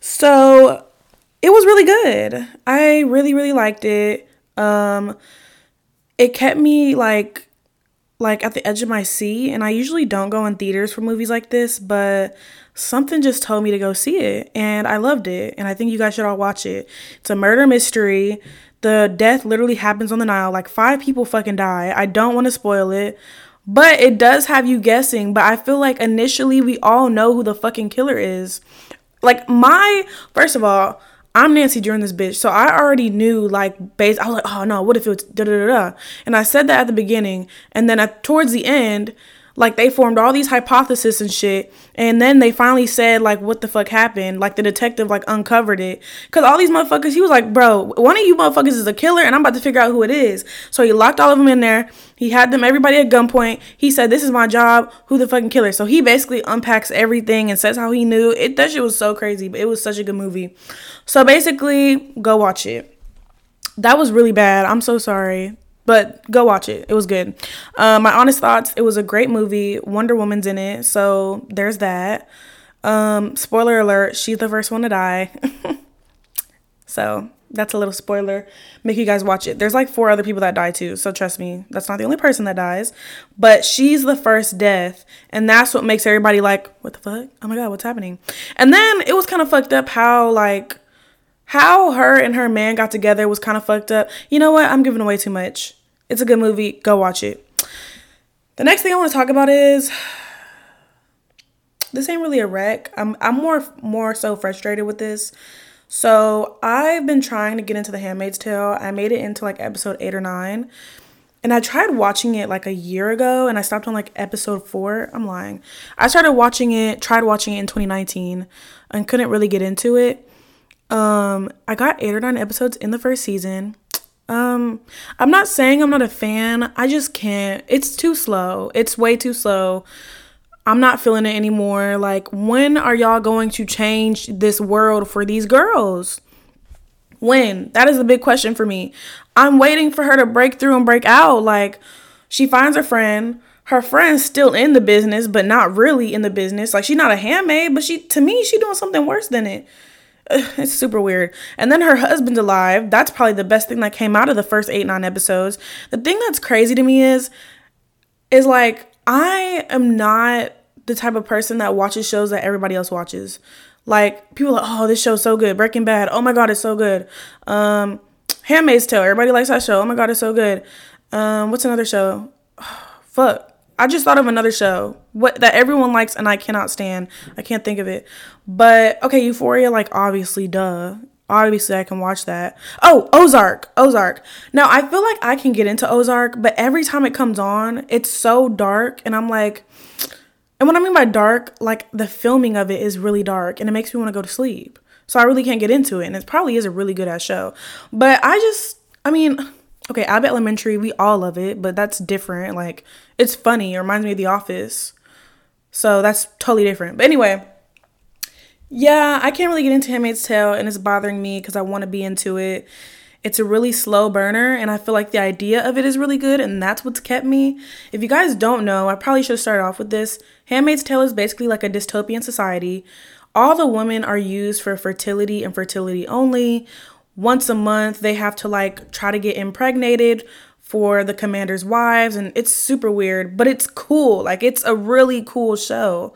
so it was really good. I really, really liked it. Um, it kept me like, like at the edge of my seat, and I usually don't go in theaters for movies like this, but something just told me to go see it, and I loved it, and I think you guys should all watch it. It's a murder mystery. The death literally happens on the Nile. Like, five people fucking die. I don't want to spoil it, but it does have you guessing. But I feel like initially we all know who the fucking killer is. Like, my, first of all, I'm Nancy during this bitch. So I already knew, like, base. I was like, oh no, what if it's da da da da? And I said that at the beginning. And then at, towards the end, like, they formed all these hypotheses and shit. And then they finally said, like, what the fuck happened? Like, the detective, like, uncovered it. Because all these motherfuckers, he was like, bro, one of you motherfuckers is a killer, and I'm about to figure out who it is. So he locked all of them in there. He had them, everybody at gunpoint. He said, this is my job. Who the fucking killer? So he basically unpacks everything and says how he knew. It, that shit was so crazy, but it was such a good movie. So basically, go watch it. That was really bad. I'm so sorry. But go watch it. It was good. Um, my honest thoughts, it was a great movie. Wonder Woman's in it. So there's that. Um, spoiler alert, she's the first one to die. So that's a little spoiler. Make you guys watch it. There's like four other people that die too. So trust me, that's not the only person that dies. But she's the first death. And that's what makes everybody like, what the fuck? Oh my God, what's happening? And then it was kind of fucked up how like, how her and her man got together was kind of fucked up. You know what? I'm giving away too much. It's a good movie. Go watch it. The next thing I want to talk about is this ain't really a wreck. I'm I'm more more so frustrated with this. So I've been trying to get into The Handmaid's Tale. I made it into like episode eight or nine. And I tried watching it like a year ago, and I stopped on like episode four. I'm lying. I started watching it, tried watching it in twenty nineteen, and couldn't really get into it. Um, I got eight or nine episodes in the first season. Um, I'm not saying I'm not a fan. I just can't. It's too slow. It's way too slow. I'm not feeling it anymore. Like, when are y'all going to change this world for these girls? When? That is the big question for me. I'm waiting for her to break through and break out. Like, she finds her friend. Her friend's still in the business, but not really in the business. Like, she's not a handmaid, but she, to me, she's doing something worse than it. It's super weird. And then her husband's alive. That's probably the best thing that came out of the first eight, nine episodes. The thing that's crazy to me is, is like, I am not the type of person that watches shows that everybody else watches. Like, people are like, oh, this show's so good. Breaking Bad. Oh my God, it's so good. Um, Handmaid's Tale. Everybody likes that show. Oh my God, it's so good. Um, what's another show? Oh, fuck. I just thought of another show what that everyone likes and I cannot stand. I can't think of it. But, okay, Euphoria, like, obviously, duh. Obviously, I can watch that. Oh, Ozark. Ozark. Now, I feel like I can get into Ozark, but every time it comes on, it's so dark. And I'm like, and what I mean by dark, like, the filming of it is really dark. And it makes me want to go to sleep. So I really can't get into it. And it probably is a really good-ass show. But I just, I mean... Okay, Abbott Elementary, we all love it, but that's different. Like, it's funny. It reminds me of The Office. So that's totally different. But anyway, yeah, I can't really get into Handmaid's Tale, and it's bothering me because I want to be into it. It's a really slow burner, and I feel like the idea of it is really good, and that's what's kept me. If you guys don't know, I probably should have started off with this. Handmaid's Tale is basically like a dystopian society. All the women are used for fertility and fertility only. Once a month, they have to like try to get impregnated for the commander's wives, and it's super weird, but it's cool. Like, it's a really cool show.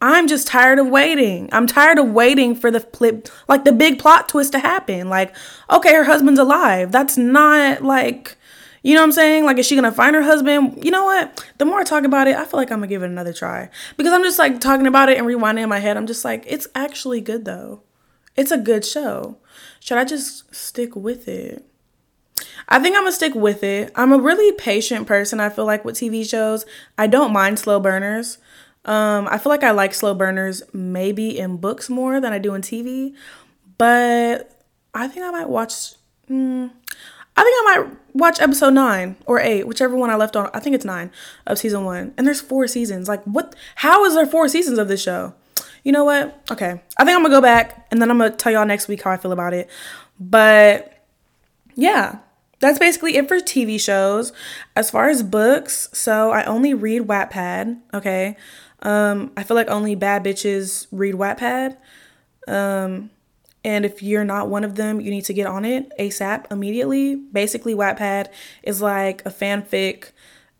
I'm just tired of waiting. I'm tired of waiting for the flip, like the big plot twist to happen. Like, okay, her husband's alive. That's not like, you know what I'm saying? Like, is she gonna find her husband? You know what? The more I talk about it, I feel like I'm gonna give it another try because I'm just like talking about it and rewinding in my head. I'm just like, it's actually good though. It's a good show. Should I just stick with it? I think I'm going to stick with it. I'm a really patient person, I feel like, with T V shows. I don't mind slow burners. Um, I feel like I like slow burners maybe in books more than I do in T V. But I think I might watch... Mm, I think I might watch episode nine or eight, whichever one I left on. I think it's nine of season one. And there's four seasons. Like, what? How is there four seasons of this show? You know what? Okay. I think I'm going to go back and then I'm going to tell y'all next week how I feel about it. But yeah, that's basically it for T V shows. As far as books, so I only read Wattpad. Okay. Um, I feel like only bad bitches read Wattpad. Um, And if you're not one of them, you need to get on it ASAP, immediately. Basically, Wattpad is like a fanfic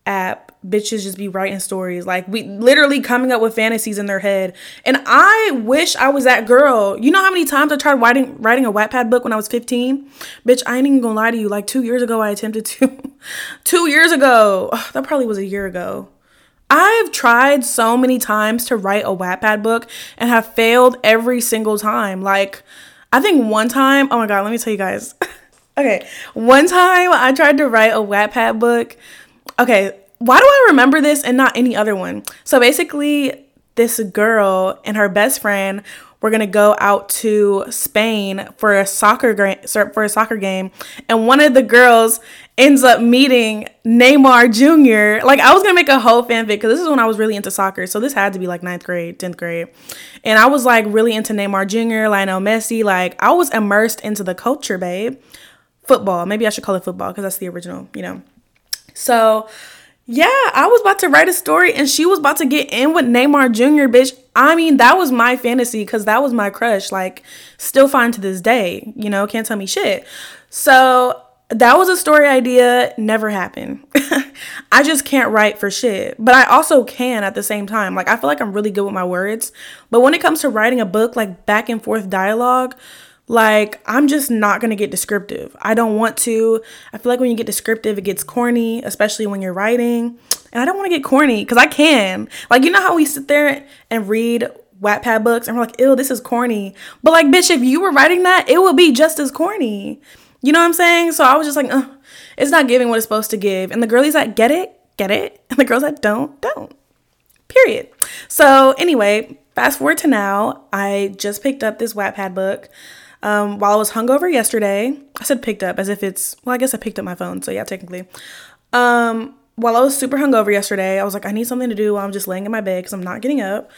app. Bitches just be writing stories, like we literally coming up with fantasies in their head. And I wish I was that girl. You know how many times I tried writing writing a Wattpad book when I was fifteen? Bitch, I ain't even gonna lie to you. Like two years ago, I attempted to. two years ago. Oh, that probably was a year ago. I've tried so many times to write a Wattpad book and have failed every single time. Like, I think one time, oh my God, let me tell you guys. Okay, one time I tried to write a Wattpad book. Okay, why do I remember this and not any other one? So basically, this girl and her best friend were gonna go out to Spain for a soccer gra- for a soccer game, and one of the girls ends up meeting Neymar Junior Like, I was gonna make a whole fanfic because this is when I was really into soccer, so this had to be like ninth grade, tenth grade, and I was like really into Neymar Junior, Lionel Messi. Like, I was immersed into the culture, babe. Football, maybe I should call it football because that's the original, you know. So yeah, I was about to write a story and she was about to get in with Neymar Junior, bitch. I mean, that was my fantasy because that was my crush. Like, still fine to this day, you know, can't tell me shit. So that was a story idea, never happened. I just can't write for shit. But I also can at the same time. Like, I feel like I'm really good with my words. But when it comes to writing a book, like back and forth dialogue, like, I'm just not going to get descriptive. I don't want to. I feel like when you get descriptive, it gets corny, especially when you're writing. And I don't want to get corny because I can. Like, you know how we sit there and read Wattpad books and we're like, ew, this is corny. But like, bitch, if you were writing that, it would be just as corny. You know what I'm saying? So I was just like, ugh, it's not giving what it's supposed to give. And the girlies that get it, get it. And the girls that don't, don't. Period. So anyway, fast forward to now. I just picked up this Wattpad book. Um, while I was hungover yesterday, I said picked up as if it's, well, I guess I picked up my phone. So yeah, technically, um, while I was super hungover yesterday, I was like, I need something to do while I'm just laying in my bed because I'm not getting up.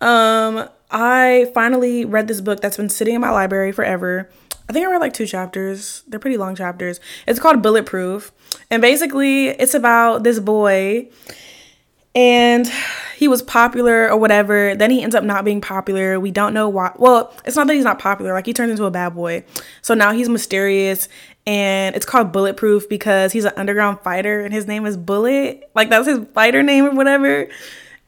Um, I finally read this book that's been sitting in my library forever. I think I read like two chapters. They're pretty long chapters. It's called Bulletproof. And basically it's about this boy and he was popular or whatever. Then he ends up not being popular. We don't know why. Well, it's not that he's not popular. Like, he turns into a bad boy. So now he's mysterious. And it's called Bulletproof because he's an underground fighter. And his name is Bullet. Like, that's his fighter name or whatever.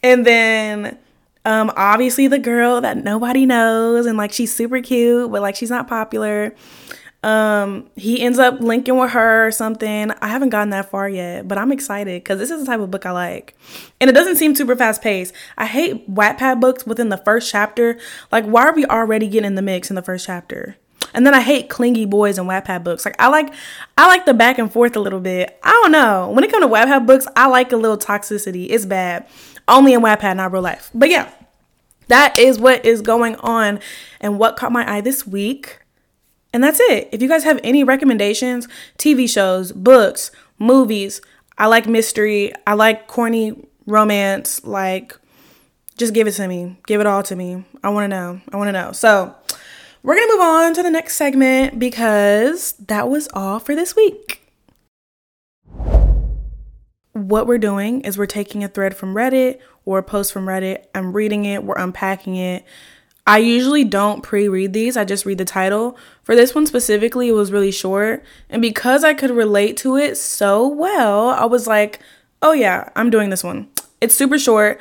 And then um, obviously the girl that nobody knows. And, like, she's super cute. But, like, she's not popular. Um, he ends up linking with her or something. I haven't gotten that far yet, but I'm excited because this is the type of book I like. And it doesn't seem super fast paced. I hate Wattpad books within the first chapter. Like, why are we already getting in the mix in the first chapter? And then I hate clingy boys in Wattpad books. Like, I like, I like the back and forth a little bit. I don't know. When it comes to Wattpad books, I like a little toxicity. It's bad. Only in Wattpad, not real life. But yeah, that is what is going on and what caught my eye this week. And that's it. If you guys have any recommendations, T V shows, books, movies, I like mystery. I like corny romance. Like, just give it to me. Give it all to me. I want to know. I want to know. So we're going to move on to the next segment because that was all for this week. What we're doing is we're taking a thread from Reddit or a post from Reddit. I'm reading it. We're unpacking it. I usually don't pre-read these. I just read the title. For this one specifically, it was really short. And because I could relate to it so well, I was like, oh yeah, I'm doing this one. It's super short,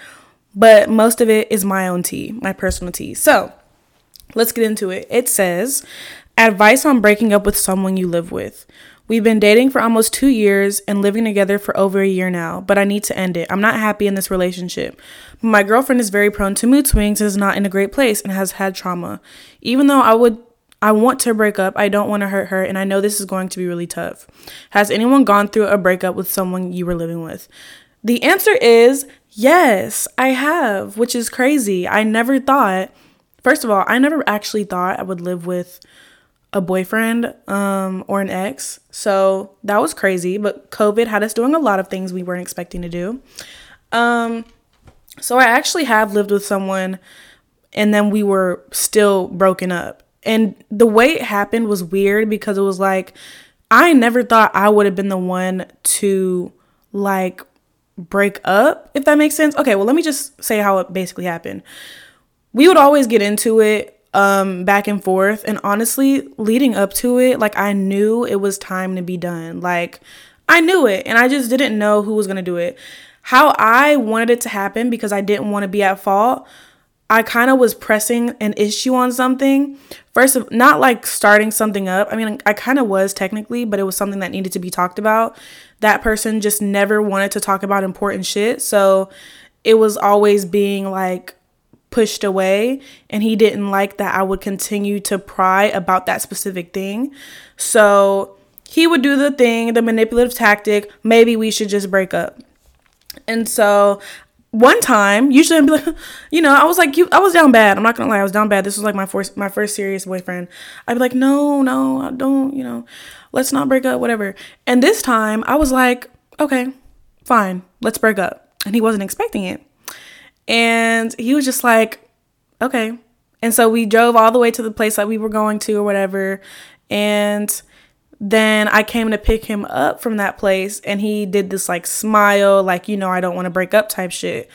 but most of it is my own tea, my personal tea. So let's get into it. It says, advice on breaking up with someone you live with. We've been dating for almost two years and living together for over a year now, but I need to end it. I'm not happy in this relationship. My girlfriend is very prone to mood swings and is not in a great place and has had trauma. Even though I would, I want to break up, I don't want to hurt her, and I know this is going to be really tough. Has anyone gone through a breakup with someone you were living with? The answer is yes, I have, which is crazy. I never thought, first of all, I never actually thought I would live with a boyfriend um or an ex, so that was crazy. But COVID had us doing a lot of things we weren't expecting to do, um so I actually have lived with someone and then we were still broken up. And the way it happened was weird because it was like I never thought I would have been the one to like break up, if that makes sense. Okay, well, let me just say how it basically happened. We would always get into it um, back and forth. And honestly, leading up to it, like, I knew it was time to be done. Like, I knew it, and I just didn't know who was going to do it. How I wanted it to happen, because I didn't want to be at fault, I kind of was pressing an issue on something. First of, not like starting something up. I mean, I kind of was technically, but it was something that needed to be talked about. That person just never wanted to talk about important shit. So it was always being like pushed away, and he didn't like that I would continue to pry about that specific thing. So he would do the thing, the manipulative tactic, maybe we should just break up. And so one time, usually I'd be like, you know, I was like, you, I was down bad. I'm not gonna lie, I was down bad. This was like my first, my first serious boyfriend. I'd be like, no, no, I don't, you know, let's not break up, whatever. And this time I was like, okay, fine, let's break up. And he wasn't expecting it. And he was just like, okay. And so we drove all the way to the place that we were going to or whatever. And then I came to pick him up from that place, and he did this like smile, like, you know, I don't want to break up type shit.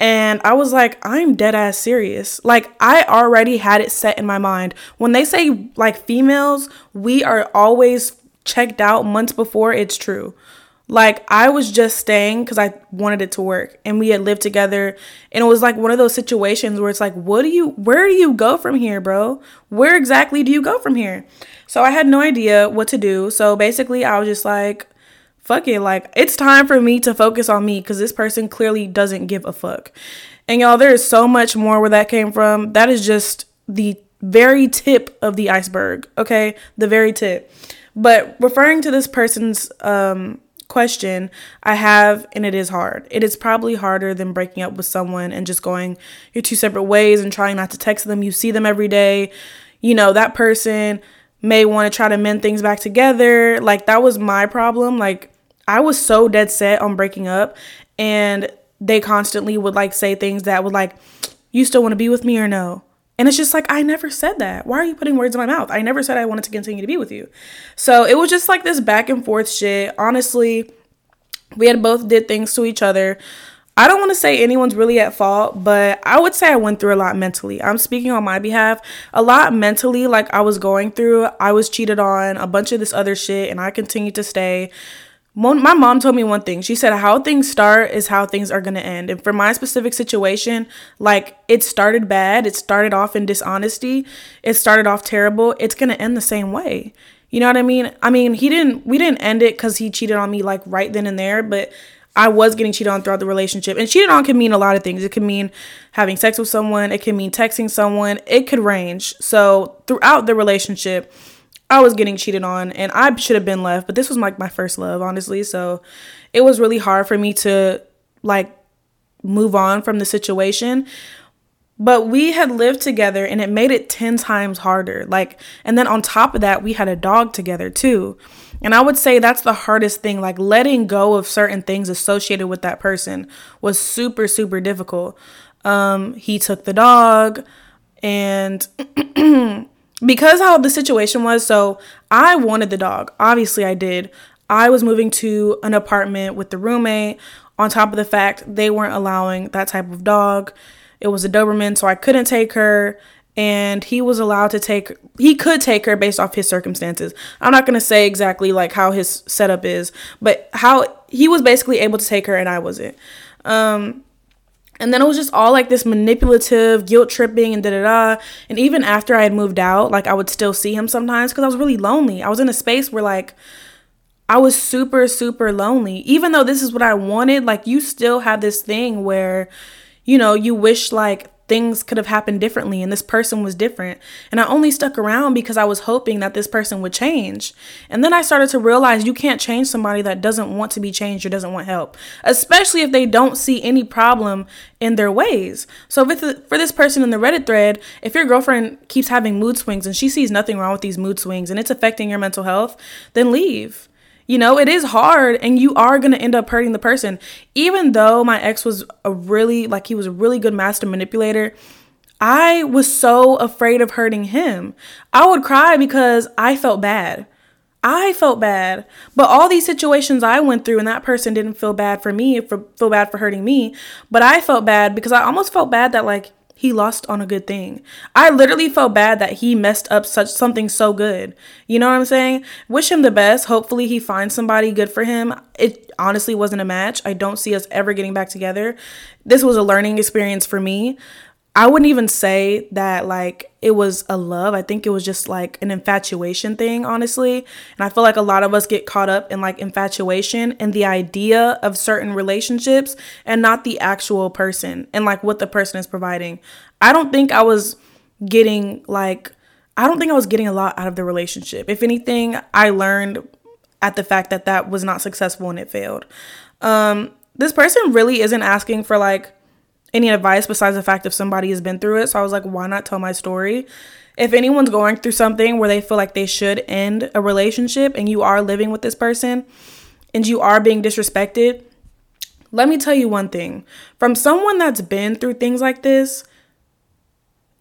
And I was like, I'm dead ass serious. Like, I already had it set in my mind. When they say like females, we are always checked out months before, it's true. Like, I was just staying because I wanted it to work, and we had lived together, and it was like one of those situations where it's like, what do you, where do you go from here, bro? Where exactly do you go from here? So I had no idea what to do. So basically I was just like, fuck it. Like, it's time for me to focus on me, because this person clearly doesn't give a fuck. And y'all, there is so much more where that came from. That is just the very tip of the iceberg. Okay. The very tip. But referring to this person's, um, question, I have, and it is hard. It is probably harder than breaking up with someone and just going your two separate ways and trying not to text them. You see them every day. You know, that person may want to try to mend things back together. Like, that was my problem. Like, I was so dead set on breaking up, and they constantly would like say things that would like, you still want to be with me or no? And it's just like, I never said that. Why are you putting words in my mouth? I never said I wanted to continue to be with you. So it was just like this back and forth shit. Honestly, we had both did things to each other. I don't want to say anyone's really at fault, but I would say I went through a lot mentally. I'm speaking on my behalf. A lot mentally, like, I was going through, I was cheated on, a bunch of this other shit, and I continued to stay. My mom told me one thing. She said, how things start is how things are going to end. And for my specific situation, like, it started bad. It started off in dishonesty. It started off terrible. It's going to end the same way. You know what I mean? I mean, he didn't, we didn't end it because he cheated on me like right then and there, but I was getting cheated on throughout the relationship. And cheated on can mean a lot of things. It can mean having sex with someone. It can mean texting someone. It could range. So throughout the relationship, I was getting cheated on, and I should have been left, but this was like my first love, honestly. So it was really hard for me to like move on from the situation, but we had lived together, and it made it ten times harder. Like, and then on top of that, we had a dog together too. And I would say that's the hardest thing. Like, letting go of certain things associated with that person was super, super difficult. Um, he took the dog, and because how the situation was, so I wanted the dog. Obviously, I did. I was moving to an apartment with the roommate. On top of the fact, they weren't allowing that type of dog. It was a Doberman, so I couldn't take her. And he was allowed to take, he could take her based off his circumstances. I'm not going to say exactly like how his setup is, but how he was basically able to take her and I wasn't. Um... And then it was just all like this manipulative guilt tripping and da da da. And even after I had moved out, like, I would still see him sometimes because I was really lonely. I was in a space where like I was super, super lonely, even though this is what I wanted. Like, you still have this thing where, you know, you wish like things could have happened differently and this person was different. And I only stuck around because I was hoping that this person would change. And then I started to realize you can't change somebody that doesn't want to be changed or doesn't want help, especially if they don't see any problem in their ways. So with the, for this person in the Reddit thread, if your girlfriend keeps having mood swings and she sees nothing wrong with these mood swings and it's affecting your mental health, then leave. You know, it is hard, and you are going to end up hurting the person. Even though my ex was a really, like, he was a really good master manipulator, I was so afraid of hurting him. I would cry because I felt bad. I felt bad. But all these situations I went through, and that person didn't feel bad for me, for, feel bad for hurting me. But I felt bad because I almost felt bad that, like, He lost on a good thing. I literally felt bad that he messed up such something so good. You know what I'm saying? Wish him the best. Hopefully he finds somebody good for him. It honestly wasn't a match. I don't see us ever getting back together. This was a learning experience for me. I wouldn't even say that, like, it was a love. I think it was just, like, an infatuation thing, honestly. And I feel like a lot of us get caught up in, like, infatuation and the idea of certain relationships and not the actual person and, like, what the person is providing. I don't think I was getting, like, I don't think I was getting a lot out of the relationship. If anything, I learned at the fact that that was not successful and it failed. Um, this person really isn't asking for, like, any advice besides the fact if somebody has been through it. So I was like, why not tell my story? If anyone's going through something where they feel like they should end a relationship and you are living with this person and you are being disrespected, let me tell you one thing. From someone that's been through things like this,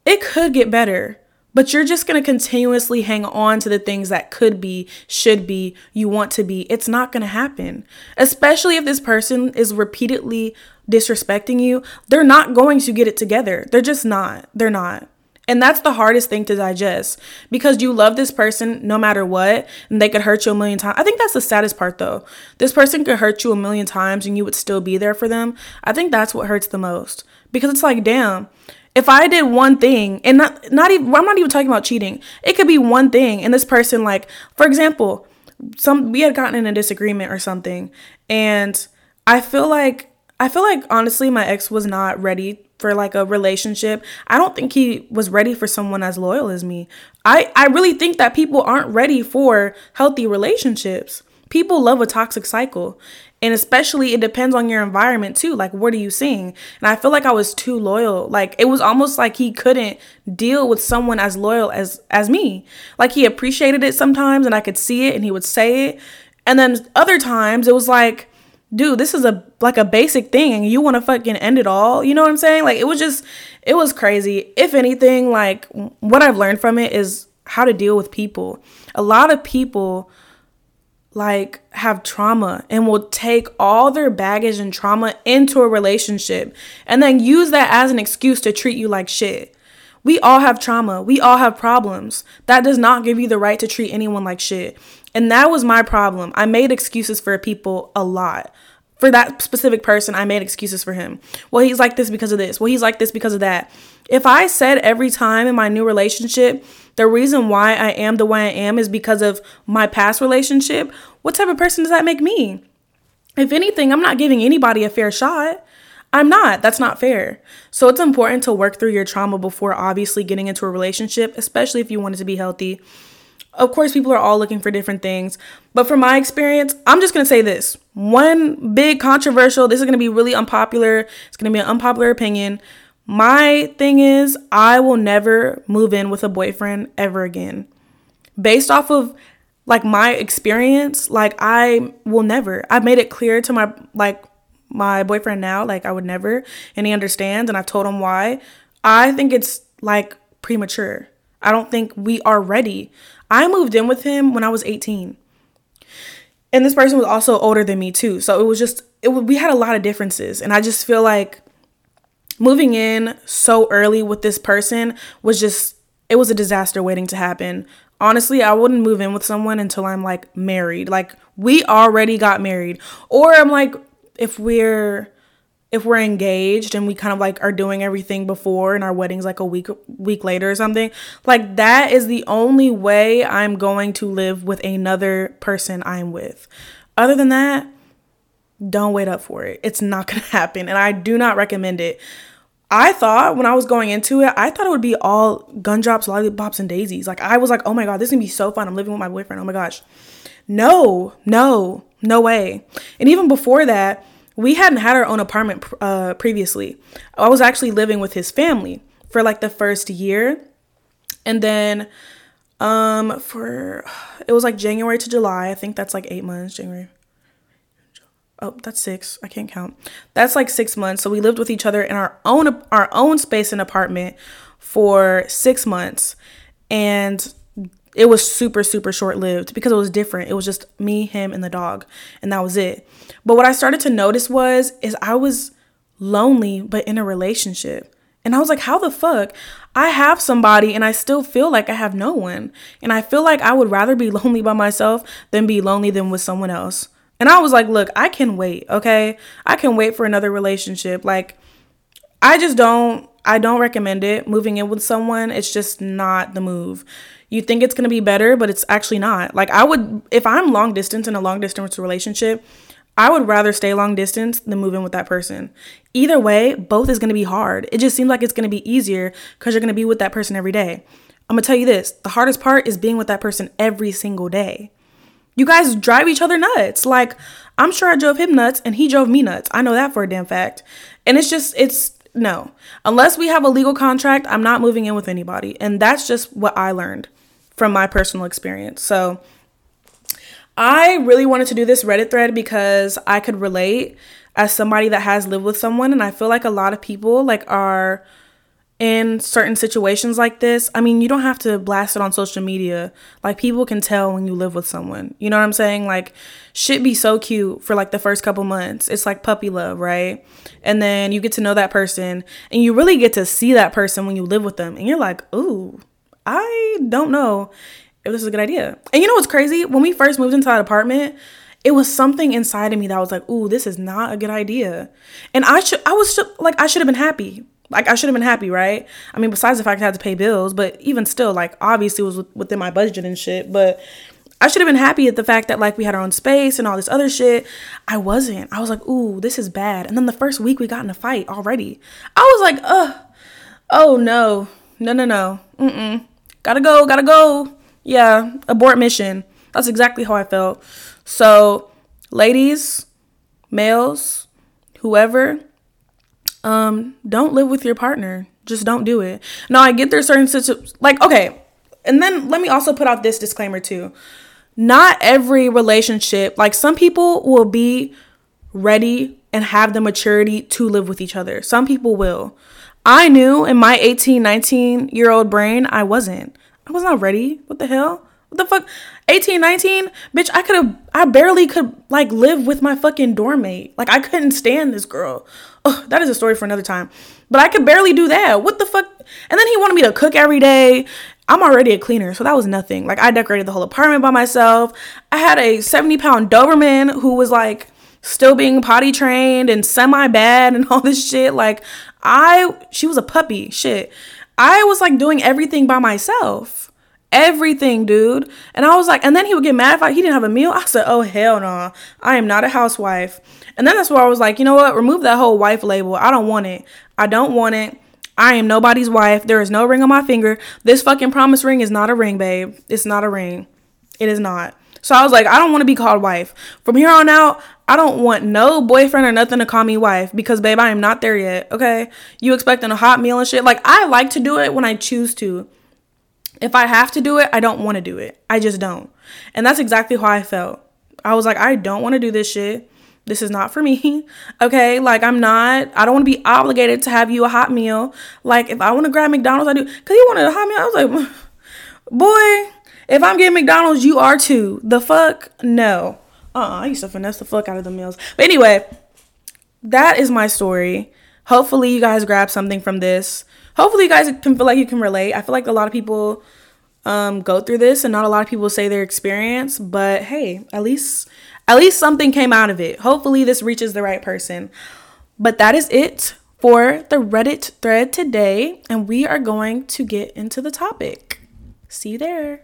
it could get better, but you're just going to continuously hang on to the things that could be, should be, you want to be. It's not going to happen, especially if this person is repeatedly disrespecting you. They're not going to get it together. They're just not. They're not. And that's the hardest thing to digest, because you love this person no matter what, and they could hurt you a million times. I think that's the saddest part, though. This person could hurt you a million times and you would still be there for them. I think that's what hurts the most, because it's like, damn, if I did one thing, and not, not even, I'm not even talking about cheating. It could be one thing. And this person, like, for example, some, we had gotten in a disagreement or something. And I feel like, I feel like, honestly, my ex was not ready for, like, a relationship. I don't think he was ready for someone as loyal as me. I, I really think that people aren't ready for healthy relationships. People love a toxic cycle. And especially, it depends on your environment, too. Like, what are you seeing? And I feel like I was too loyal. Like, it was almost like he couldn't deal with someone as loyal as, as me. Like, he appreciated it sometimes, and I could see it, and he would say it. And then other times, it was like, dude, this is a like a basic thing and you want to fucking end it all. You know what I'm saying? Like, it was just, it was crazy. If anything, like, what I've learned from it is how to deal with people. A lot of people, like, have trauma and will take all their baggage and trauma into a relationship and then use that as an excuse to treat you like shit. We all have trauma. We all have problems. That does not give you the right to treat anyone like shit. And that was my problem. I made excuses for people a lot. For that specific person, I made excuses for him. Well, he's like this because of this. Well, he's like this because of that. If I said every time in my new relationship, the reason why I am the way I am is because of my past relationship, what type of person does that make me? If anything, I'm not giving anybody a fair shot. I'm not. That's not fair. So it's important to work through your trauma before obviously getting into a relationship, especially if you want it to be healthy. Of course, people are all looking for different things. But from my experience, I'm just going to say this. One big controversial, this is going to be really unpopular. It's going to be an unpopular opinion. My thing is, I will never move in with a boyfriend ever again. Based off of, like, my experience, like, I will never. I've made it clear to my, like, my boyfriend now, like, I would never, and he understands, and I've told him why. I think it's, like, premature. I don't think we are ready. I moved in with him when I was eighteen, and this person was also older than me, too. So it was just, it we had a lot of differences, and I just feel like moving in so early with this person was just, it was a disaster waiting to happen. Honestly, I wouldn't move in with someone until I'm, like, married. Like, we already got married, or I'm like, if we're if we're engaged and we kind of, like, are doing everything before and our wedding's like a week week later or something, like, that is the only way I'm going to live with another person I'm with. Other than that, don't wait up for it. It's not going to happen. And I do not recommend it. I thought when I was going into it, I thought it would be all gumdrops, lollipops, and daisies. Like, I was like, oh my God, this is going to be so fun. I'm living with my boyfriend. Oh my gosh. No, no. No way. And even before that, we hadn't had our own apartment uh, previously. I was actually living with his family for, like, the first year. And then um, for, it was like January to July. I think that's like eight months, January. Oh, that's six. I can't count. That's like six months. So we lived with each other in our own, our own space and apartment for six months. And it was super, super short-lived because it was different. It was just me, him, and the dog, and that was it. But what I started to notice was, is I was lonely, but in a relationship. And I was like, how the fuck? I have somebody and I still feel like I have no one. And I feel like I would rather be lonely by myself than be lonely than with someone else. And I was like, look, I can wait, okay? I can wait for another relationship. Like, I just don't, I don't recommend it. Moving in with someone, it's just not the move. You think it's going to be better, but it's actually not. Like, I would, if I'm long distance in a long distance relationship, I would rather stay long distance than move in with that person. Either way, both is going to be hard. It just seems like it's going to be easier because you're going to be with that person every day. I'm going to tell you this. The hardest part is being with that person every single day. You guys drive each other nuts. Like, I'm sure I drove him nuts and he drove me nuts. I know that for a damn fact. And it's just, it's no. Unless we have a legal contract, I'm not moving in with anybody. And that's just what I learned from my personal experience. So I really wanted to do this Reddit thread because I could relate as somebody that has lived with someone. And I feel like a lot of people like are in certain situations like this. I mean, you don't have to blast it on social media. Like, people can tell when you live with someone. You know what I'm saying? Like, shit be so cute for like the first couple months. It's like puppy love, right? And then you get to know that person and you really get to see that person when you live with them. And you're like, ooh, I don't know if this is a good idea. And you know what's crazy? When we first moved into that apartment, it was something inside of me that was like, ooh, this is not a good idea. And I should, I was sh- like, I should have been happy. Like, I should have been happy, right? I mean, besides the fact I had to pay bills, but even still, like, obviously it was w- within my budget and shit, but I should have been happy at the fact that, like, we had our own space and all this other shit. I wasn't. I was like, ooh, this is bad. And then the first week we got in a fight already. I was like, ugh, oh, no, no, no, no, mm-mm, gotta go, gotta go. Yeah, abort mission. That's exactly how I felt. So, ladies, males, whoever, um, don't live with your partner. Just don't do it. Now, I get there's certain situations, like, okay. And then let me also put out this disclaimer too. Not every relationship, like, some people will be ready and have the maturity to live with each other. Some people will. I knew in my eighteen, nineteen year old brain, I wasn't. I was not ready. What the hell? What the fuck? eighteen, nineteen? Bitch, I could have, I barely could, like, live with my fucking dorm mate. Like, I couldn't stand this girl. Ugh, that is a story for another time. But I could barely do that. What the fuck? And then he wanted me to cook every day. I'm already a cleaner, so that was nothing. Like, I decorated the whole apartment by myself. I had a seventy-pound Doberman who was, like, still being potty trained and semi-bad and all this shit. Like, I, she was a puppy. Shit. I was, like, doing everything by myself. Everything, dude. And I was like, and then he would get mad if I, he didn't have a meal. I said, oh, hell no. Nah. I am not a housewife. And then that's where I was like, you know what? Remove that whole wife label. I don't want it. I don't want it. I am nobody's wife. There is no ring on my finger. This fucking promise ring is not a ring, babe. It's not a ring. It is not. So I was like, I don't want to be called wife. From here on out, I don't want no boyfriend or nothing to call me wife because, babe, I am not there yet, okay? You expecting a hot meal and shit. Like, I like to do it when I choose to. If I have to do it, I don't want to do it. I just don't. And that's exactly how I felt. I was like, I don't want to do this shit. This is not for me, okay? Like, I'm not, I don't want to be obligated to have you a hot meal. Like, if I want to grab McDonald's, I do. Because he wanted a hot meal. I was like, boy, if I'm getting McDonald's, you are too. The fuck? No. Uh-uh. I used to finesse the fuck out of the meals. But anyway, that is my story. Hopefully you guys grab something from this. Hopefully you guys can feel like you can relate. I feel like a lot of people um, go through this and not a lot of people say their experience. But hey, at least, at least something came out of it. Hopefully this reaches the right person. But that is it for the Reddit thread today. And we are going to get into the topic. See you there.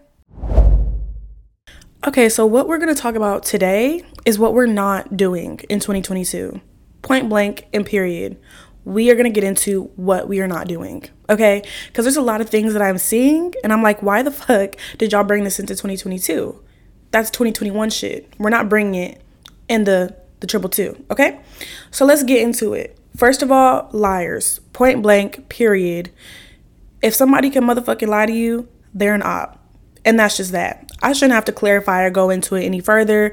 Okay, so what we're going to talk about today is what we're not doing in twenty twenty-two. Point blank and period. We are going to get into what we are not doing, okay? Because there's a lot of things that I'm seeing, and I'm like, why the fuck did y'all bring this into twenty twenty-two? That's twenty twenty-one shit. We're not bringing it in the, the triple two, okay? So let's get into it. First of all, liars. Point blank, period. If somebody can motherfucking lie to you, they're an op. And that's just that. I shouldn't have to clarify or go into it any further.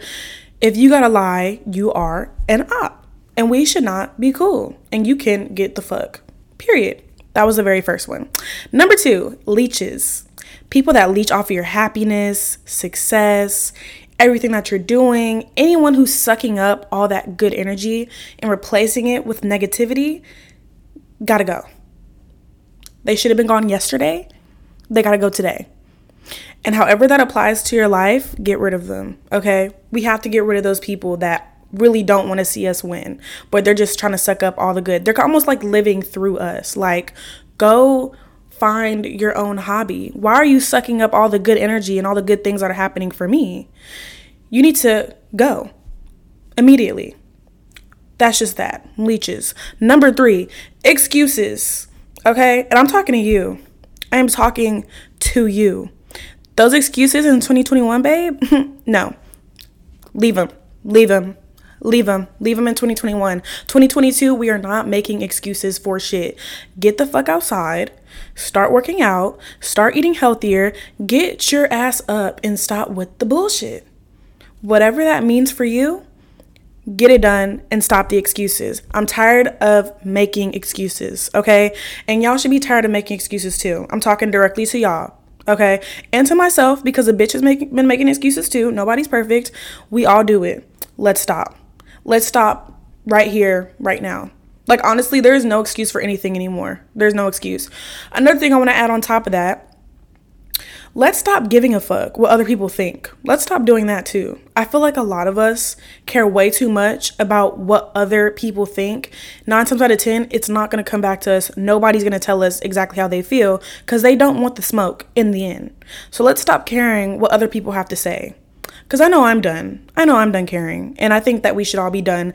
If you gotta lie, you are an op. And we should not be cool. And you can get the fuck. Period. That was the very first one. Number two, leeches. People that leech off of your happiness, success, everything that you're doing. Anyone who's sucking up all that good energy and replacing it with negativity, gotta go. They should have been gone yesterday. They got to go today. And however that applies to your life, get rid of them, okay? We have to get rid of those people that really don't want to see us win, but they're just trying to suck up all the good. They're almost like living through us. Like, go find your own hobby. Why are you sucking up all the good energy and all the good things that are happening for me? You need to go immediately. That's just that. Leeches. Number three, excuses, okay? And I'm talking to you. I am talking to you. Those excuses in twenty twenty-one, babe, no. Leave them. Leave them. Leave them. Leave them in twenty twenty-one. twenty twenty-two, we are not making excuses for shit. Get the fuck outside. Start working out. Start eating healthier. Get your ass up and stop with the bullshit. Whatever that means for you, get it done and stop the excuses. I'm tired of making excuses, okay? And y'all should be tired of making excuses too. I'm talking directly to y'all. Okay, and to myself, because a bitch has make, been making excuses too. Nobody's perfect. We all do it. Let's stop. Let's stop right here, right now. Like, honestly, there is no excuse for anything anymore. There's no excuse. Another thing I want to add on top of that, let's stop giving a fuck what other people think. Let's stop doing that too. I feel like a lot of us care way too much about what other people think. Nine times out of ten, it's not going to come back to us. Nobody's going to tell us exactly how they feel because they don't want the smoke in the end. So let's stop caring what other people have to say, because I know I'm done. I know I'm done caring. And I think that we should all be done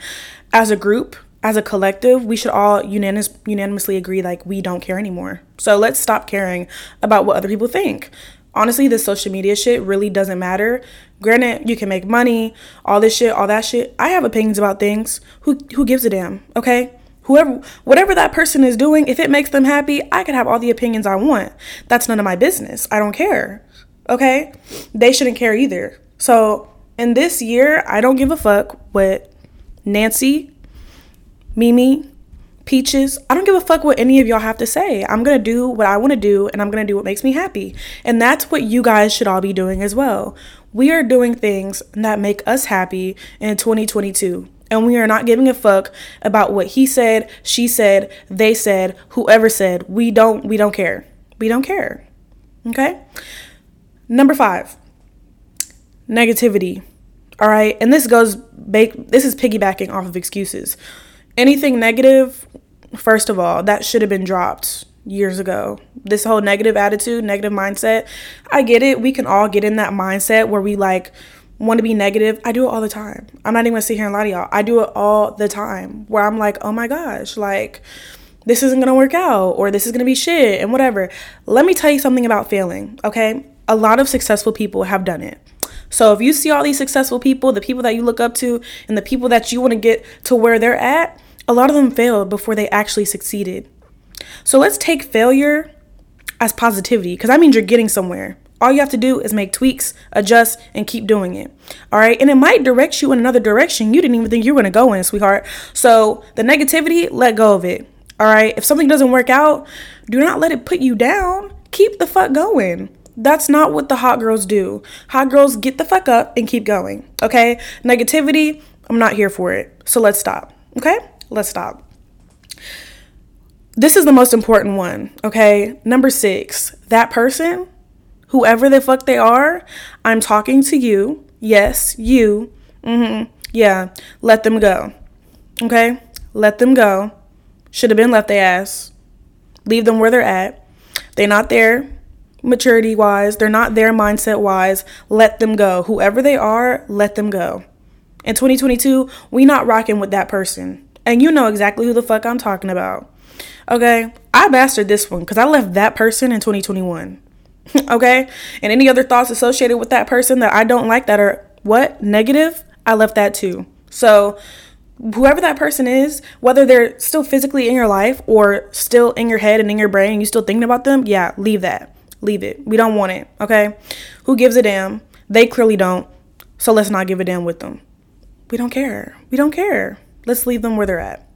as a group, as a collective. We should all unanimous, unanimously agree, like, we don't care anymore. So let's stop caring about what other people think. Honestly, this social media shit really doesn't matter. Granted, you can make money, all this shit, all that shit. I have opinions about things. Who who gives a damn, okay? Whoever, whatever that person is doing, if it makes them happy, I can have all the opinions I want. That's none of my business. I don't care, okay? They shouldn't care either. So in this year, I don't give a fuck what Nancy, Mimi, Peaches, I don't give a fuck what any of y'all have to say. I'm going to do what I want to do, and I'm going to do what makes me happy. And that's what you guys should all be doing as well. We are doing things that make us happy in twenty twenty-two. And we are not giving a fuck about what he said, she said, they said, whoever said. We don't, we don't care. We don't care. Okay? Number five, negativity. All right? And this goes, this is piggybacking off of excuses. Anything negative, first of all, that should have been dropped years ago. This whole negative attitude, negative mindset, I get it. We can all get in that mindset where we, like, want to be negative. I do it all the time. I'm not even going to sit here and lie to y'all. I do it all the time where I'm like, oh my gosh, like, this isn't going to work out, or this is going to be shit and whatever. Let me tell you something about failing, okay? A lot of successful people have done it. So if you see all these successful people, the people that you look up to and the people that you want to get to where they're at, a lot of them failed before they actually succeeded. So let's take failure as positivity, because that means you're getting somewhere. All you have to do is make tweaks, adjust, and keep doing it. All right. And it might direct you in another direction you didn't even think you were going to go in, sweetheart. So the negativity, let go of it. All right. If something doesn't work out, do not let it put you down. Keep the fuck going. That's not what the hot girls do. Hot girls get the fuck up and keep going. Okay. Negativity, I'm not here for it. So let's stop. Okay. Let's stop. This is the most important one, okay? Number six, that person, whoever the fuck they are, I'm talking to you. Yes, you. Mm-hmm. Yeah, let them go, okay? Let them go. Should have been left their ass. Leave them where they're at. They're not there maturity-wise. They're not there mindset-wise. Let them go. Whoever they are, let them go. In twenty twenty-two, we not rocking with that person. And you know exactly who the fuck I'm talking about. Okay? I bastard this one because I left that person in twenty twenty-one. Okay? And any other thoughts associated with that person that I don't like that are, what? Negative? I left that too. So whoever that person is, whether they're still physically in your life or still in your head and in your brain and you still thinking about them, yeah, leave that. Leave it. We don't want it. Okay? Who gives a damn? They clearly don't. So let's not give a damn with them. We don't care. We don't care. Let's leave them where they're at.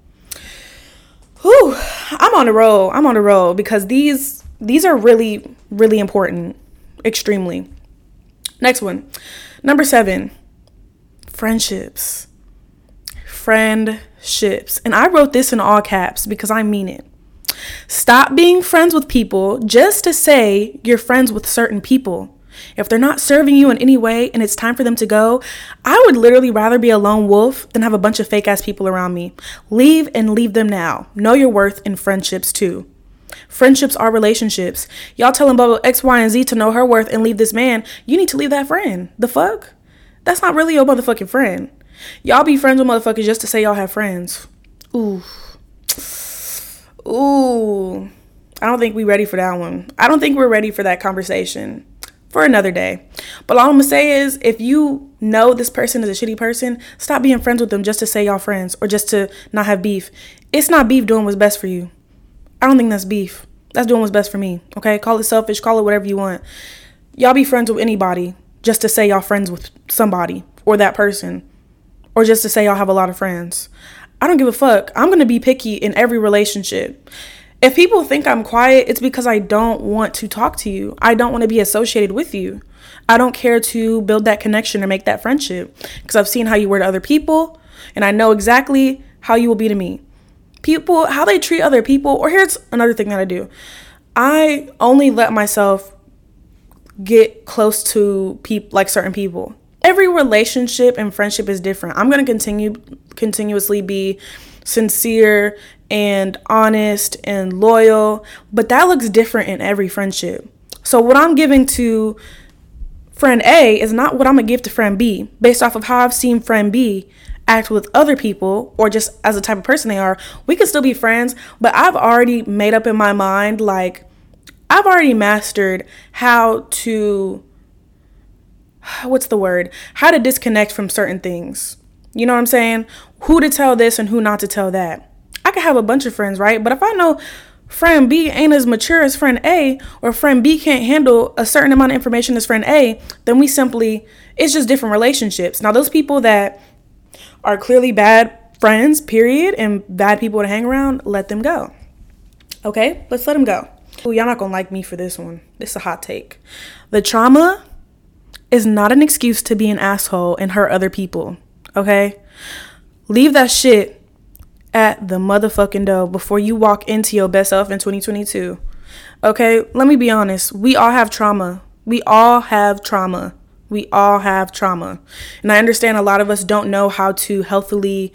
Whew, I'm on a roll. I'm on a roll because these these are really, really important. Extremely. Next one. Number seven. Friendships. Friendships. And I wrote this in all caps because I mean it. Stop being friends with people just to say you're friends with certain people. If they're not serving you in any way and it's time for them to go, I would literally rather be a lone wolf than have a bunch of fake ass people around me. Leave and leave them now. Know your worth in friendships too. Friendships are relationships. Y'all telling Bubba X, Y, and Z to know her worth and leave this man. You need to leave that friend. The fuck? That's not really your motherfucking friend. Y'all be friends with motherfuckers just to say y'all have friends. Ooh. Ooh. I don't think we're ready for that one. I don't think we're ready for that conversation. For another day. But all I'm gonna say is, if you know this person is a shitty person, stop being friends with them just to say y'all friends or just to not have beef. It's not beef doing what's best for you. I don't think that's beef. That's doing what's best for me, okay? Call it selfish, call it whatever you want. Y'all be friends with anybody just to say y'all friends with somebody or that person or just to say y'all have a lot of friends. I don't give a fuck. I'm gonna be picky in every relationship. If people think I'm quiet, it's because I don't want to talk to you. I don't want to be associated with you. I don't care to build that connection or make that friendship because I've seen how you were to other people and I know exactly how you will be to me. People, how they treat other people, or here's another thing that I do. I only let myself get close to people, like certain people. Every relationship and friendship is different. I'm going to continue continuously be sincere and honest and loyal, but that looks different in every friendship. So what I'm giving to friend A is not what I'm going to give to friend B based off of how I've seen friend B act with other people or just as the type of person they are. We could still be friends, but I've already made up in my mind, like I've already mastered how to, what's the word? How to disconnect from certain things. You know what I'm saying? Who to tell this and who not to tell that. I could have a bunch of friends, right? But if I know friend B ain't as mature as friend A, or friend B can't handle a certain amount of information as friend A, then we simply, it's just different relationships. Now, those people that are clearly bad friends, period, and bad people to hang around, let them go. Okay, let's let them go. Ooh, y'all not gonna like me for this one. This is a hot take. The trauma is not an excuse to be an asshole and hurt other people, okay? Leave that shit at the motherfucking door before you walk into your best self in twenty twenty-two, okay? Let me be honest. We all have trauma. We all have trauma. We all have trauma. And I understand a lot of us don't know how to healthily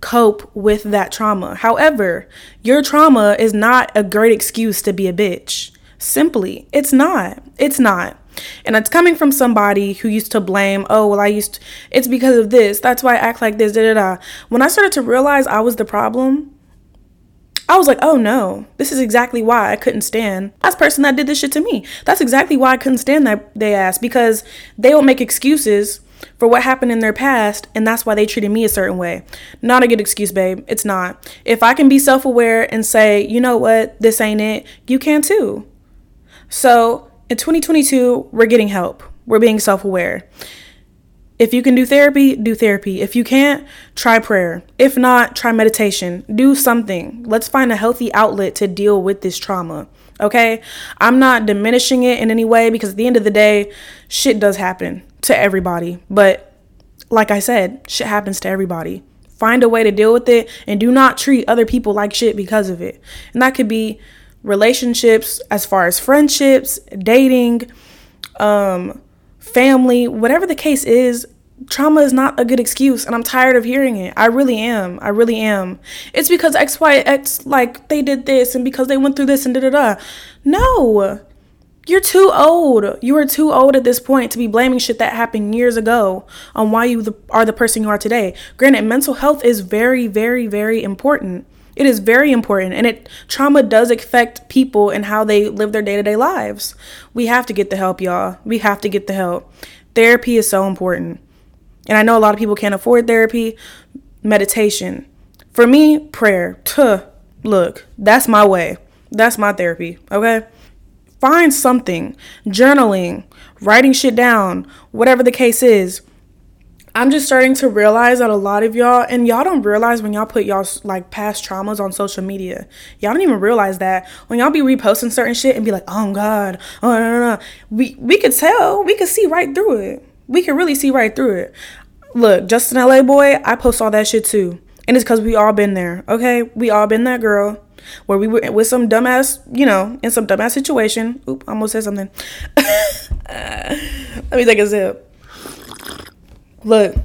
cope with that trauma. However, your trauma is not a great excuse to be a bitch. Simply, it's not. It's not. And it's coming from somebody who used to blame, oh, well, I used to, it's because of this. That's why I act like this, da, da, da. When I started to realize I was the problem, I was like, oh no, this is exactly why I couldn't stand that person that did this shit to me. That's exactly why I couldn't stand that they ass, because they would make excuses for what happened in their past, and that's why they treated me a certain way. Not a good excuse, babe. It's not. If I can be self-aware and say, you know what, this ain't it, you can too. So in twenty twenty-two, we're getting help. We're being self-aware. If you can do therapy, do therapy. If you can't, try prayer. If not, try meditation. Do something. Let's find a healthy outlet to deal with this trauma, okay? I'm not diminishing it in any way because at the end of the day, shit does happen to everybody. But like I said, shit happens to everybody. Find a way to deal with it and do not treat other people like shit because of it. And that could be relationships, as far as friendships, dating, um, family, whatever the case is. Trauma is not a good excuse, and I'm tired of hearing it. I really am. I really am. It's because X, Y, X, like, they did this, and because they went through this, and da-da-da. No. You're too old. You are too old at this point to be blaming shit that happened years ago on why you the, are the person you are today. Granted, mental health is very, very, very important. It is very important, and it trauma does affect people and how they live their day-to-day lives. We have to get the help, y'all. We have to get the help. Therapy is so important, and I know a lot of people can't afford therapy. Meditation. For me, prayer. Tuh, look, that's my way. That's my therapy, okay? Find something. Journaling, writing shit down, whatever the case is. I'm just starting to realize that a lot of y'all, and y'all don't realize when y'all put y'all's like past traumas on social media. Y'all don't even realize that when y'all be reposting certain shit and be like, oh God, oh no, no, no. We, we could tell, we could see right through it. We could really see right through it. Look, just an L A boy, I post all that shit too. And it's because we all been there, okay? We all been that girl where we were with some dumbass, you know, in some dumbass situation. Oop, I almost said something. Let me take a sip. Look,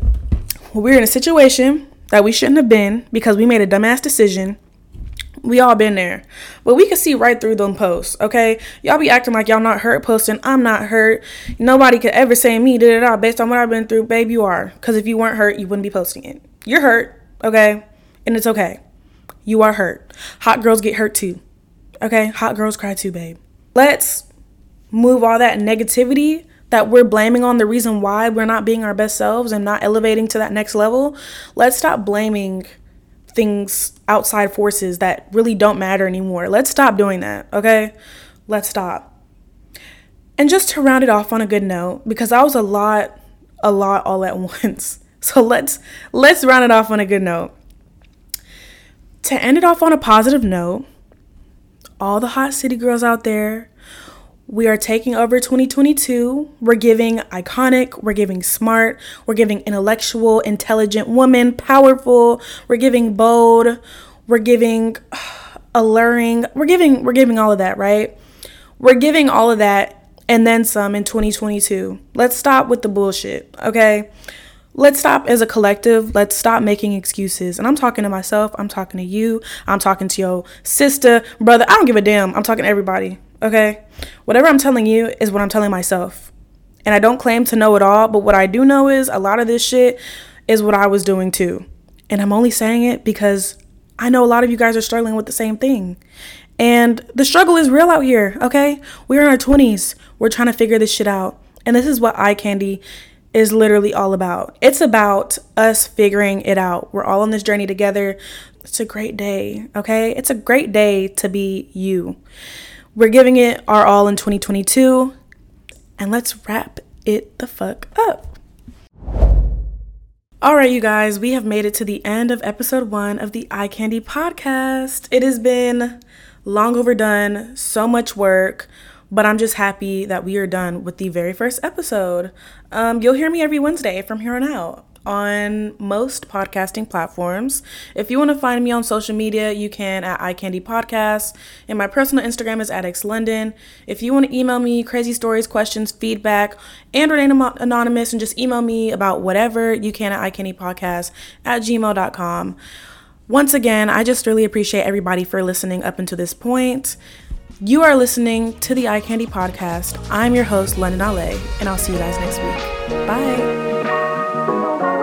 we're in a situation that we shouldn't have been because we made a dumbass decision. We all been there. But we can see right through them posts, okay? Y'all be acting like y'all not hurt posting. I'm not hurt. Nobody could ever say me, did it all based on what I've been through. Babe, you are. Because if you weren't hurt, you wouldn't be posting it. You're hurt, okay? And it's okay. You are hurt. Hot girls get hurt too, okay? Hot girls cry too, babe. Let's move all that negativity that we're blaming on the reason why we're not being our best selves and not elevating to that next level. Let's stop blaming things, outside forces that really don't matter anymore. Let's stop doing that, okay? Let's stop. And just to round it off on a good note, because I was a lot, a lot all at once. So let's let's round it off on a good note. To end it off on a positive note, all the hot city girls out there, we are taking over twenty twenty-two. We're giving iconic, we're giving smart, we're giving intellectual, intelligent women, powerful, we're giving bold, we're giving alluring, we're giving, we're giving all of that, right? We're giving all of that and then some in twenty twenty-two. Let's stop with the bullshit, okay? Let's stop as a collective. Let's stop making excuses. And I'm talking to myself, I'm talking to you, I'm talking to your sister, brother, I don't give a damn. I'm talking to everybody. Okay, whatever I'm telling you is what I'm telling myself. And I don't claim to know it all, but what I do know is a lot of this shit is what I was doing too. And I'm only saying it because I know a lot of you guys are struggling with the same thing. And the struggle is real out here, okay? We're in our twenties. We're trying to figure this shit out. And this is what Eye Candy is literally all about. It's about us figuring it out. We're all on this journey together. It's a great day, okay? It's a great day to be you. We're giving it our all in twenty twenty-two, and let's wrap it the fuck up. All right, you guys, we have made it to the end of episode one of the Eye Candy Podcast. It has been long overdone, so much work, but I'm just happy that we are done with the very first episode. Um, you'll hear me every Wednesday from here on out on most podcasting platforms. If you want to find me on social media, you can at Eye Candy Podcast, and my personal Instagram is at Londyn. If you want to email me crazy stories, questions, feedback, and remain anonymous and just email me about whatever, you can at Eye Candy Podcast at gmail dot com. Once again, I just really appreciate everybody for listening up until this point. You are listening to the Eye Candy Podcast. I'm your host, Londyn Ale, and I'll see you guys next week. Bye.